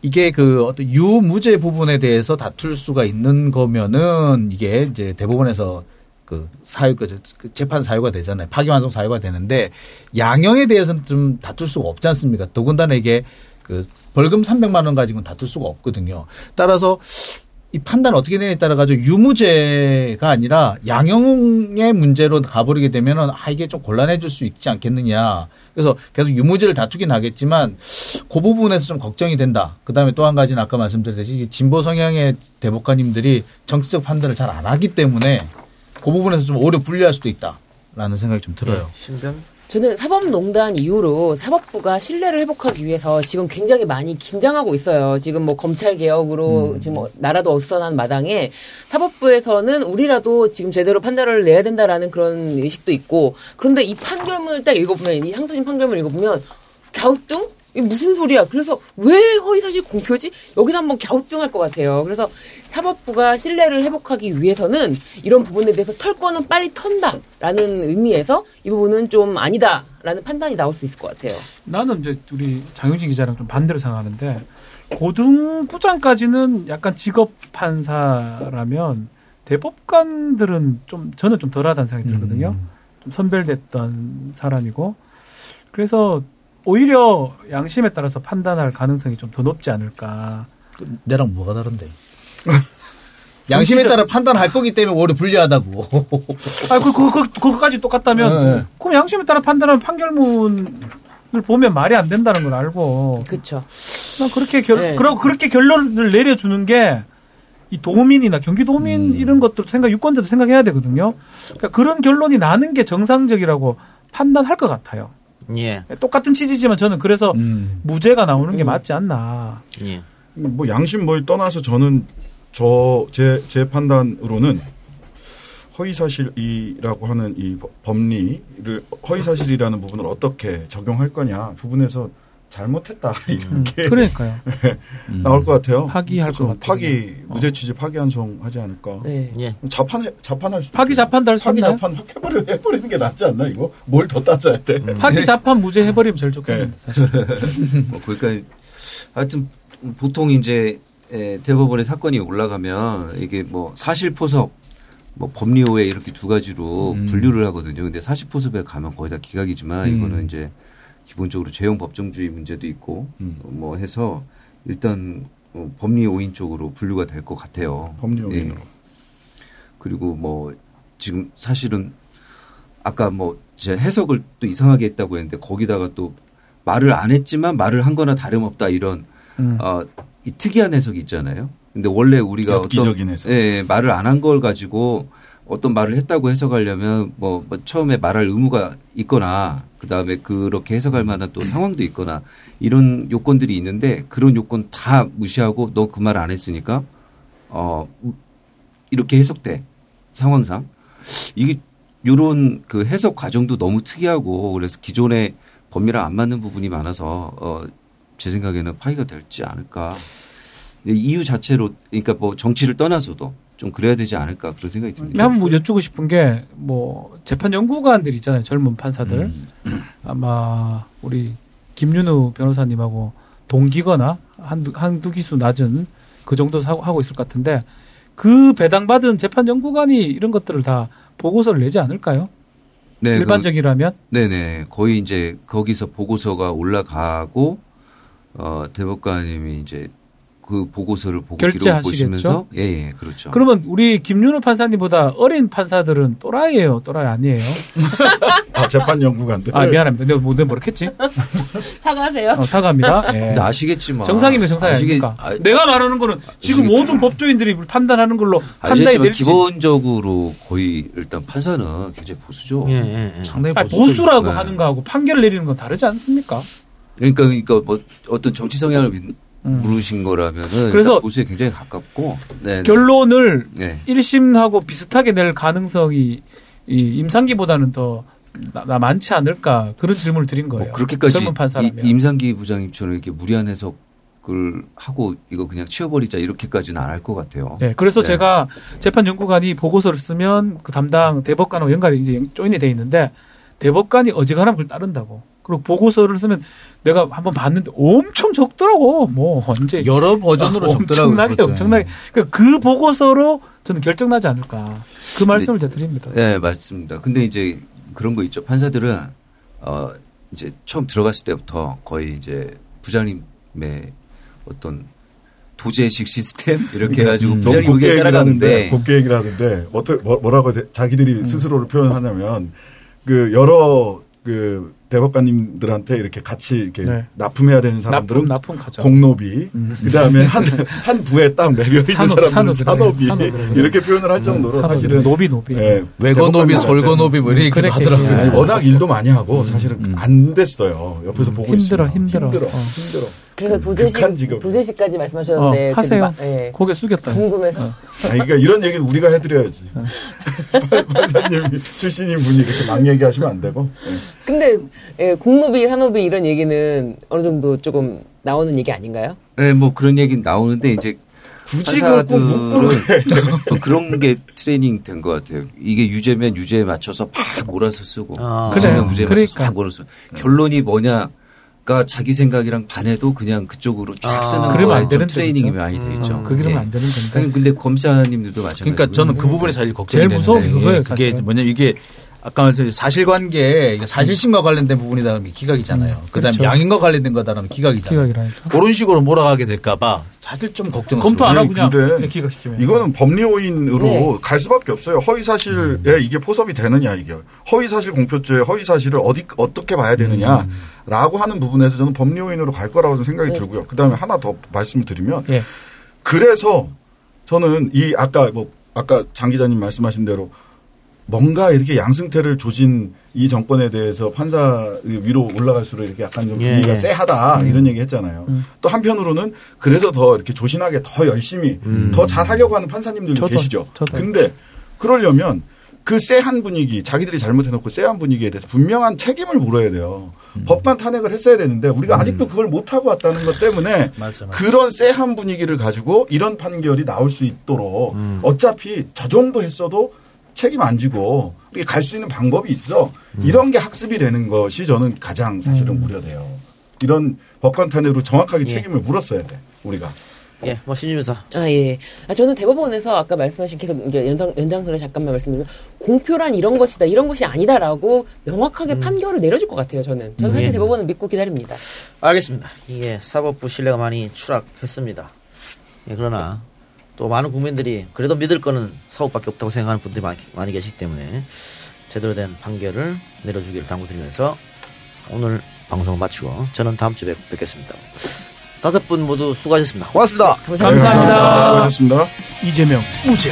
이게 그 어떤 유무죄 부분에 대해서 다툴 수가 있는 거면은 이게 이제 대법원에서 그 사유, 그 재판 사유가 되잖아요. 파기환송 사유가 되는데 양형에 대해서는 좀 다툴 수가 없지 않습니까? 더군다나 이게 그 벌금 삼백만 원 가지고는 다툴 수가 없거든요. 따라서 이 판단 어떻게 되냐에 따라 가지고 유무죄가 아니라 양형의 문제로 가버리게 되면은 아 이게 좀 곤란해질 수 있지 않겠느냐. 그래서 계속 유무죄를 다투긴 하겠지만 그 부분에서 좀 걱정이 된다. 그다음에 또 한 가지는 아까 말씀드렸듯이 진보 성향의 대법관님들이 정치적 판단을 잘 안 하기 때문에 그 부분에서 좀 오히려 불리할 수도 있다라는 생각이 좀 들어요. 네. 신변? 저는 사법농단 이후로 사법부가 신뢰를 회복하기 위해서 지금 굉장히 많이 긴장하고 있어요. 지금 뭐 검찰개혁으로 음. 지금 뭐 나라도 어수선한 마당에 사법부에서는 우리라도 지금 제대로 판단을 내야 된다라는 그런 의식도 있고, 그런데 이 판결문을 딱 읽어보면, 이 항소심 판결문을 읽어보면 갸우뚱? 이게 무슨 소리야? 그래서 왜 허위사실 공표지? 여기서 한번 갸우뚱할 것 같아요. 그래서 사법부가 신뢰를 회복하기 위해서는 이런 부분에 대해서 털 거는 빨리 턴다라는 의미에서 이 부분은 좀 아니다라는 판단이 나올 수 있을 것 같아요. 나는 이제 우리 장용진 기자랑 좀 반대로 생각하는데, 고등부장까지는 약간 직업판사라면 대법관들은 좀 저는 좀 덜하다는 생각이 들거든요. 음. 좀 선별됐던 사람이고, 그래서 오히려 양심에 따라서 판단할 가능성이 좀 더 높지 않을까. 내랑 뭐가 다른데? 양심에 진짜... 따라 판단할 거기 때문에 오히려 불리하다고. 아, 그, 그, 그, 그거까지 똑같다면, 네. 그럼 양심에 따라 판단하는 판결문을 보면 말이 안 된다는 걸 알고. 그렇죠. 난 그렇게 결, 네. 그러, 그렇게 결론을 내려주는 게 이 도민이나 경기도민 음. 이런 것도 생각, 유권자도 생각해야 되거든요. 그러니까 그런 결론이 나는 게 정상적이라고 판단할 것 같아요. 예. 똑같은 취지지만 저는 그래서 음. 무죄가 나오는 게 맞지 않나. 예. 뭐 양심 뭐 떠나서 저는 저 제 제 판단으로는 허위사실이라고 하는 이 법리를, 허위사실이라는 부분을 어떻게 적용할 거냐 부분에서 잘못했다 이렇게 음. 그러니까요. 네. 음. 나올 것 같아요. 파기할 것 같아요. 파기 어. 무죄 취지 파기환송하지 않을까. 네. 예. 자판 자판할 수. 파기 자판도 할 수 있나요? 파기 자판 확 해버려 해버리는 게 낫지 않나 이거? 뭘 더 따져야 돼? 음. 파기 자판 무죄 해버리면 제일 좋겠는데 사실. 뭐 그러니까 하여튼 보통 이제 대법원의 사건이 올라가면 이게 뭐 사실포섭, 뭐 법리오해 이렇게 두 가지로 음. 분류를 하거든요. 근데 사실포섭에 가면 거의 다 기각이지만 음. 이거는 이제. 기본적으로 죄형 법정주의 문제도 있고 음. 뭐 해서 일단 법리 오인 쪽으로 분류가 될 것 같아요. 법리 오인으로. 예. 그리고 뭐 지금 사실은 아까 뭐 제 해석을 또 이상하게 했다고 했는데 거기다가 또 말을 안 했지만 말을 한 거나 다름없다 이런 음. 어, 이 특이한 해석이 있잖아요. 근데 원래 우리가 엽기적인 어떤 해석. 예, 말을 안 한 걸 가지고 어떤 말을 했다고 해석하려면 뭐, 뭐 처음에 말할 의무가 있거나 그다음에 그렇게 해석할 만한 또 상황도 있거나 이런 요건들이 있는데 그런 요건 다 무시하고 너 그 말 안 했으니까 어 이렇게 해석돼. 상황상. 이게 요런 그 해석 과정도 너무 특이하고 그래서 기존의 법리랑 안 맞는 부분이 많아서 어 제 생각에는 파기가 될지 않을까. 이유 자체로 그러니까 뭐 정치를 떠나서도 좀 그래야 되지 않을까 그런 생각이 듭니다. 한번 뭐 여쭈고 싶은 게 뭐 재판 연구관들 있잖아요. 젊은 판사들. 음. 아마 우리 김윤우 변호사님하고 동기거나 한두, 한두 기수 낮은 그 정도 하고 있을 것 같은데 그 배당받은 재판 연구관이 이런 것들을 다 보고서를 내지 않을까요? 네, 일반적이라면? 그, 네네. 거의 이제 거기서 보고서가 올라가고 어, 대법관님이 이제 그 보고서를 보고 결제하시겠죠? 보시면서 예, 예, 그렇죠. 그러면 우리 김윤호 판사님보다 어린 판사들은 또라이예요, 또라이 아니에요? 아, 재판 연구관들. 아, 미안합니다. 내가 뭐, 내가 뭐랬겠지? 사과하세요. 어, 사과합니다. 예. 근데 아시겠지만 정상이면 정상이 아시겠... 아닙니까? 아... 내가 말하는 거는 지금 아시겠지만... 모든 법조인들이 판단하는 걸로 판단이 될지. 기본적으로 거의 일단 판사는 굉장히 보수죠. 예, 예, 예. 상당히 보수. 보수라고 네. 하는 거하고 판결을 내리는 건 다르지 않습니까? 그러니까 그러니까 뭐 어떤 정치 성향을 믿는 물으신 거라면은 그래서 보수에 굉장히 가깝고 네네. 결론을 네. 일 심하고 비슷하게 낼 가능성이 이 임상기보다는 더 나, 나 많지 않을까 그런 질문을 드린 거예요. 뭐 그렇게까지 젊은 판사라면. 이, 임상기 부장님처럼 이렇게 무리한 해석을 하고 이거 그냥 치워버리자 이렇게까지는 안 할 것 같아요. 네, 그래서 네. 제가 재판연구관이 보고서를 쓰면 그 담당 대법관하고 연관이 이제 조인이 돼 있는데 대법관이 어지간하면 그걸 따른다고. 그리고 보고서를 쓰면 내가 한번 봤는데 엄청 적더라고. 뭐 언제 여러 버전으로 어, 적더라고. 엄청나게 그것도. 엄청나게. 그러니까 그 보고서로 저는 결정나지 않을까. 그 말씀을 드립니다. 네, 맞습니다. 근데 이제 그런 거 있죠. 판사들은 어 이제 처음 들어갔을 때부터 거의 이제 부장님의 어떤 도제식 시스템 이렇게 해가지고 부장님 곱게 얘기를 하는데 곱게 얘기를 하는데 어떻게 뭐라고 자기들이 음. 스스로를 표현하냐면 그 여러 그 대법관님들한테 이렇게 같이 이렇게 네. 납품해야 되는 사람들은 납품, 납품 공노비, 음. 그 다음에 한, 한 부에 딱 매려 있는 산업, 사람들은 산업, 산업이 산업, 이렇게 표현을 할 정도로 산업, 사실은 노비 노비, 예, 외거노비, 솔거노비 뭐 이렇게 하더라고요. 아니, 워낙 일도 많이 하고 음. 사실은 음. 안 됐어요. 옆에서 음. 보고 힘들어, 있으면 힘들어, 힘들어, 어. 힘들어. 그래서 도제식, 도제식까지 말씀하셨는데 어, 하세요. 막, 예. 고개 숙였다. 궁금해서. 어. 아니, 그러니까 이런 얘기는 우리가 해드려야지. 판사님 출신인 분이 이렇게 막 얘기하시면 안 되고. 예. 근데 예, 공노비, 산노비 이런 얘기는 어느 정도 조금 나오는 얘기 아닌가요? 네, 뭐 그런 얘기는 나오는데 이제 굳이 그걸 꼭 묻고 그런 게 트레이닝 된 것 같아요. 이게 유죄면 유죄에 맞춰서 막 몰아서 쓰고, 아. 그냥 유죄에 그러니까. 맞춰서 막 몰아서 쓰고. 결론이 뭐냐? 그러니까 자기 생각이랑 반해도 그냥 그쪽으로 쫙 아, 쓰는 거에 좀 트레이닝이 많이 돼 있죠. 음, 그러면 예. 안 되는 건데. 아니, 근데 검사님들도 마찬가지고. 그러니까 저는 그 부분이 사실 걱정이 되는데. 제일 무서운 거예요. 그게 뭐냐 이게 아까 말씀드린 사실관계, 사실심과 관련된 부분이다 하면 기각이잖아요. 음, 그다음에 그렇죠. 양인과 관련된 거다 하면 기각이잖아요. 그런 식으로 몰아가게 될까봐 사실 좀 걱정. 검토 안 하고 그냥, 그냥 기각시키면. 이거는 법리오인으로 네. 갈 수밖에 없어요. 허위사실에 음. 이게 포섭이 되느냐 이게. 허위사실 공표죄의 허위사실을 어디 어떻게 봐야 되느냐. 음. 라고 하는 부분에서 저는 법리오인으로 갈 거라고 저는 생각이 네. 들고요. 그다음에 하나 더 말씀을 드리면 네. 그래서 저는 이 아까 뭐 아까 장 기자님 말씀하신 대로 뭔가 이렇게 양승태를 조진 이 정권에 대해서 판사 위로 올라갈수록 이렇게 약간 좀 분위기가 예. 쎄하다 이런 얘기 했잖아요. 음. 또 한편으로는 그래서 더 이렇게 조신하게 더 열심히 음. 더 잘하려고 하는 판사님들도 저도, 계시죠. 저도. 근데 그러려면 그 쎄한 분위기, 자기들이 잘못해놓고 쎄한 분위기에 대해서 분명한 책임을 물어야 돼요. 음. 법관 탄핵을 했어야 되는데 우리가 음. 아직도 그걸 못하고 왔다는 것 때문에 맞아, 맞아. 그런 쎄한 분위기를 가지고 이런 판결이 나올 수 있도록 음. 어차피 저 정도 했어도 책임 안 지고 갈 수 있는 방법이 있어. 음. 이런 게 학습이 되는 것이 저는 가장 사실은 음. 우려돼요. 이런 법관 탄핵으로 정확하게 예. 책임을 물었어야 돼. 우리가. 예, 뭐 신임사. 아 예. 아 저는 대법원에서 아까 말씀하신 계속 이제 연장 연장선을 잠깐만 말씀드리면 공표란 이런 것이다, 이런 것이 아니다라고 명확하게 음. 판결을 내려줄 것 같아요. 저는. 저는 사실 예. 대법원은 믿고 기다립니다. 알겠습니다. 이게 예, 사법부 신뢰가 많이 추락했습니다. 예, 그러나. 또 많은 국민들이 그래도 믿을 거는 사법밖에 없다고 생각하는 분들이 많이, 많이 계시기 때문에 제대로 된 판결을 내려주기를 당부드리면서 오늘 방송을 마치고 저는 다음 주에 뵙겠습니다. 다섯 분 모두 수고하셨습니다. 고맙습니다. 감사합니다. 감사합니다. 수고하셨습니다. 이재명 무죄.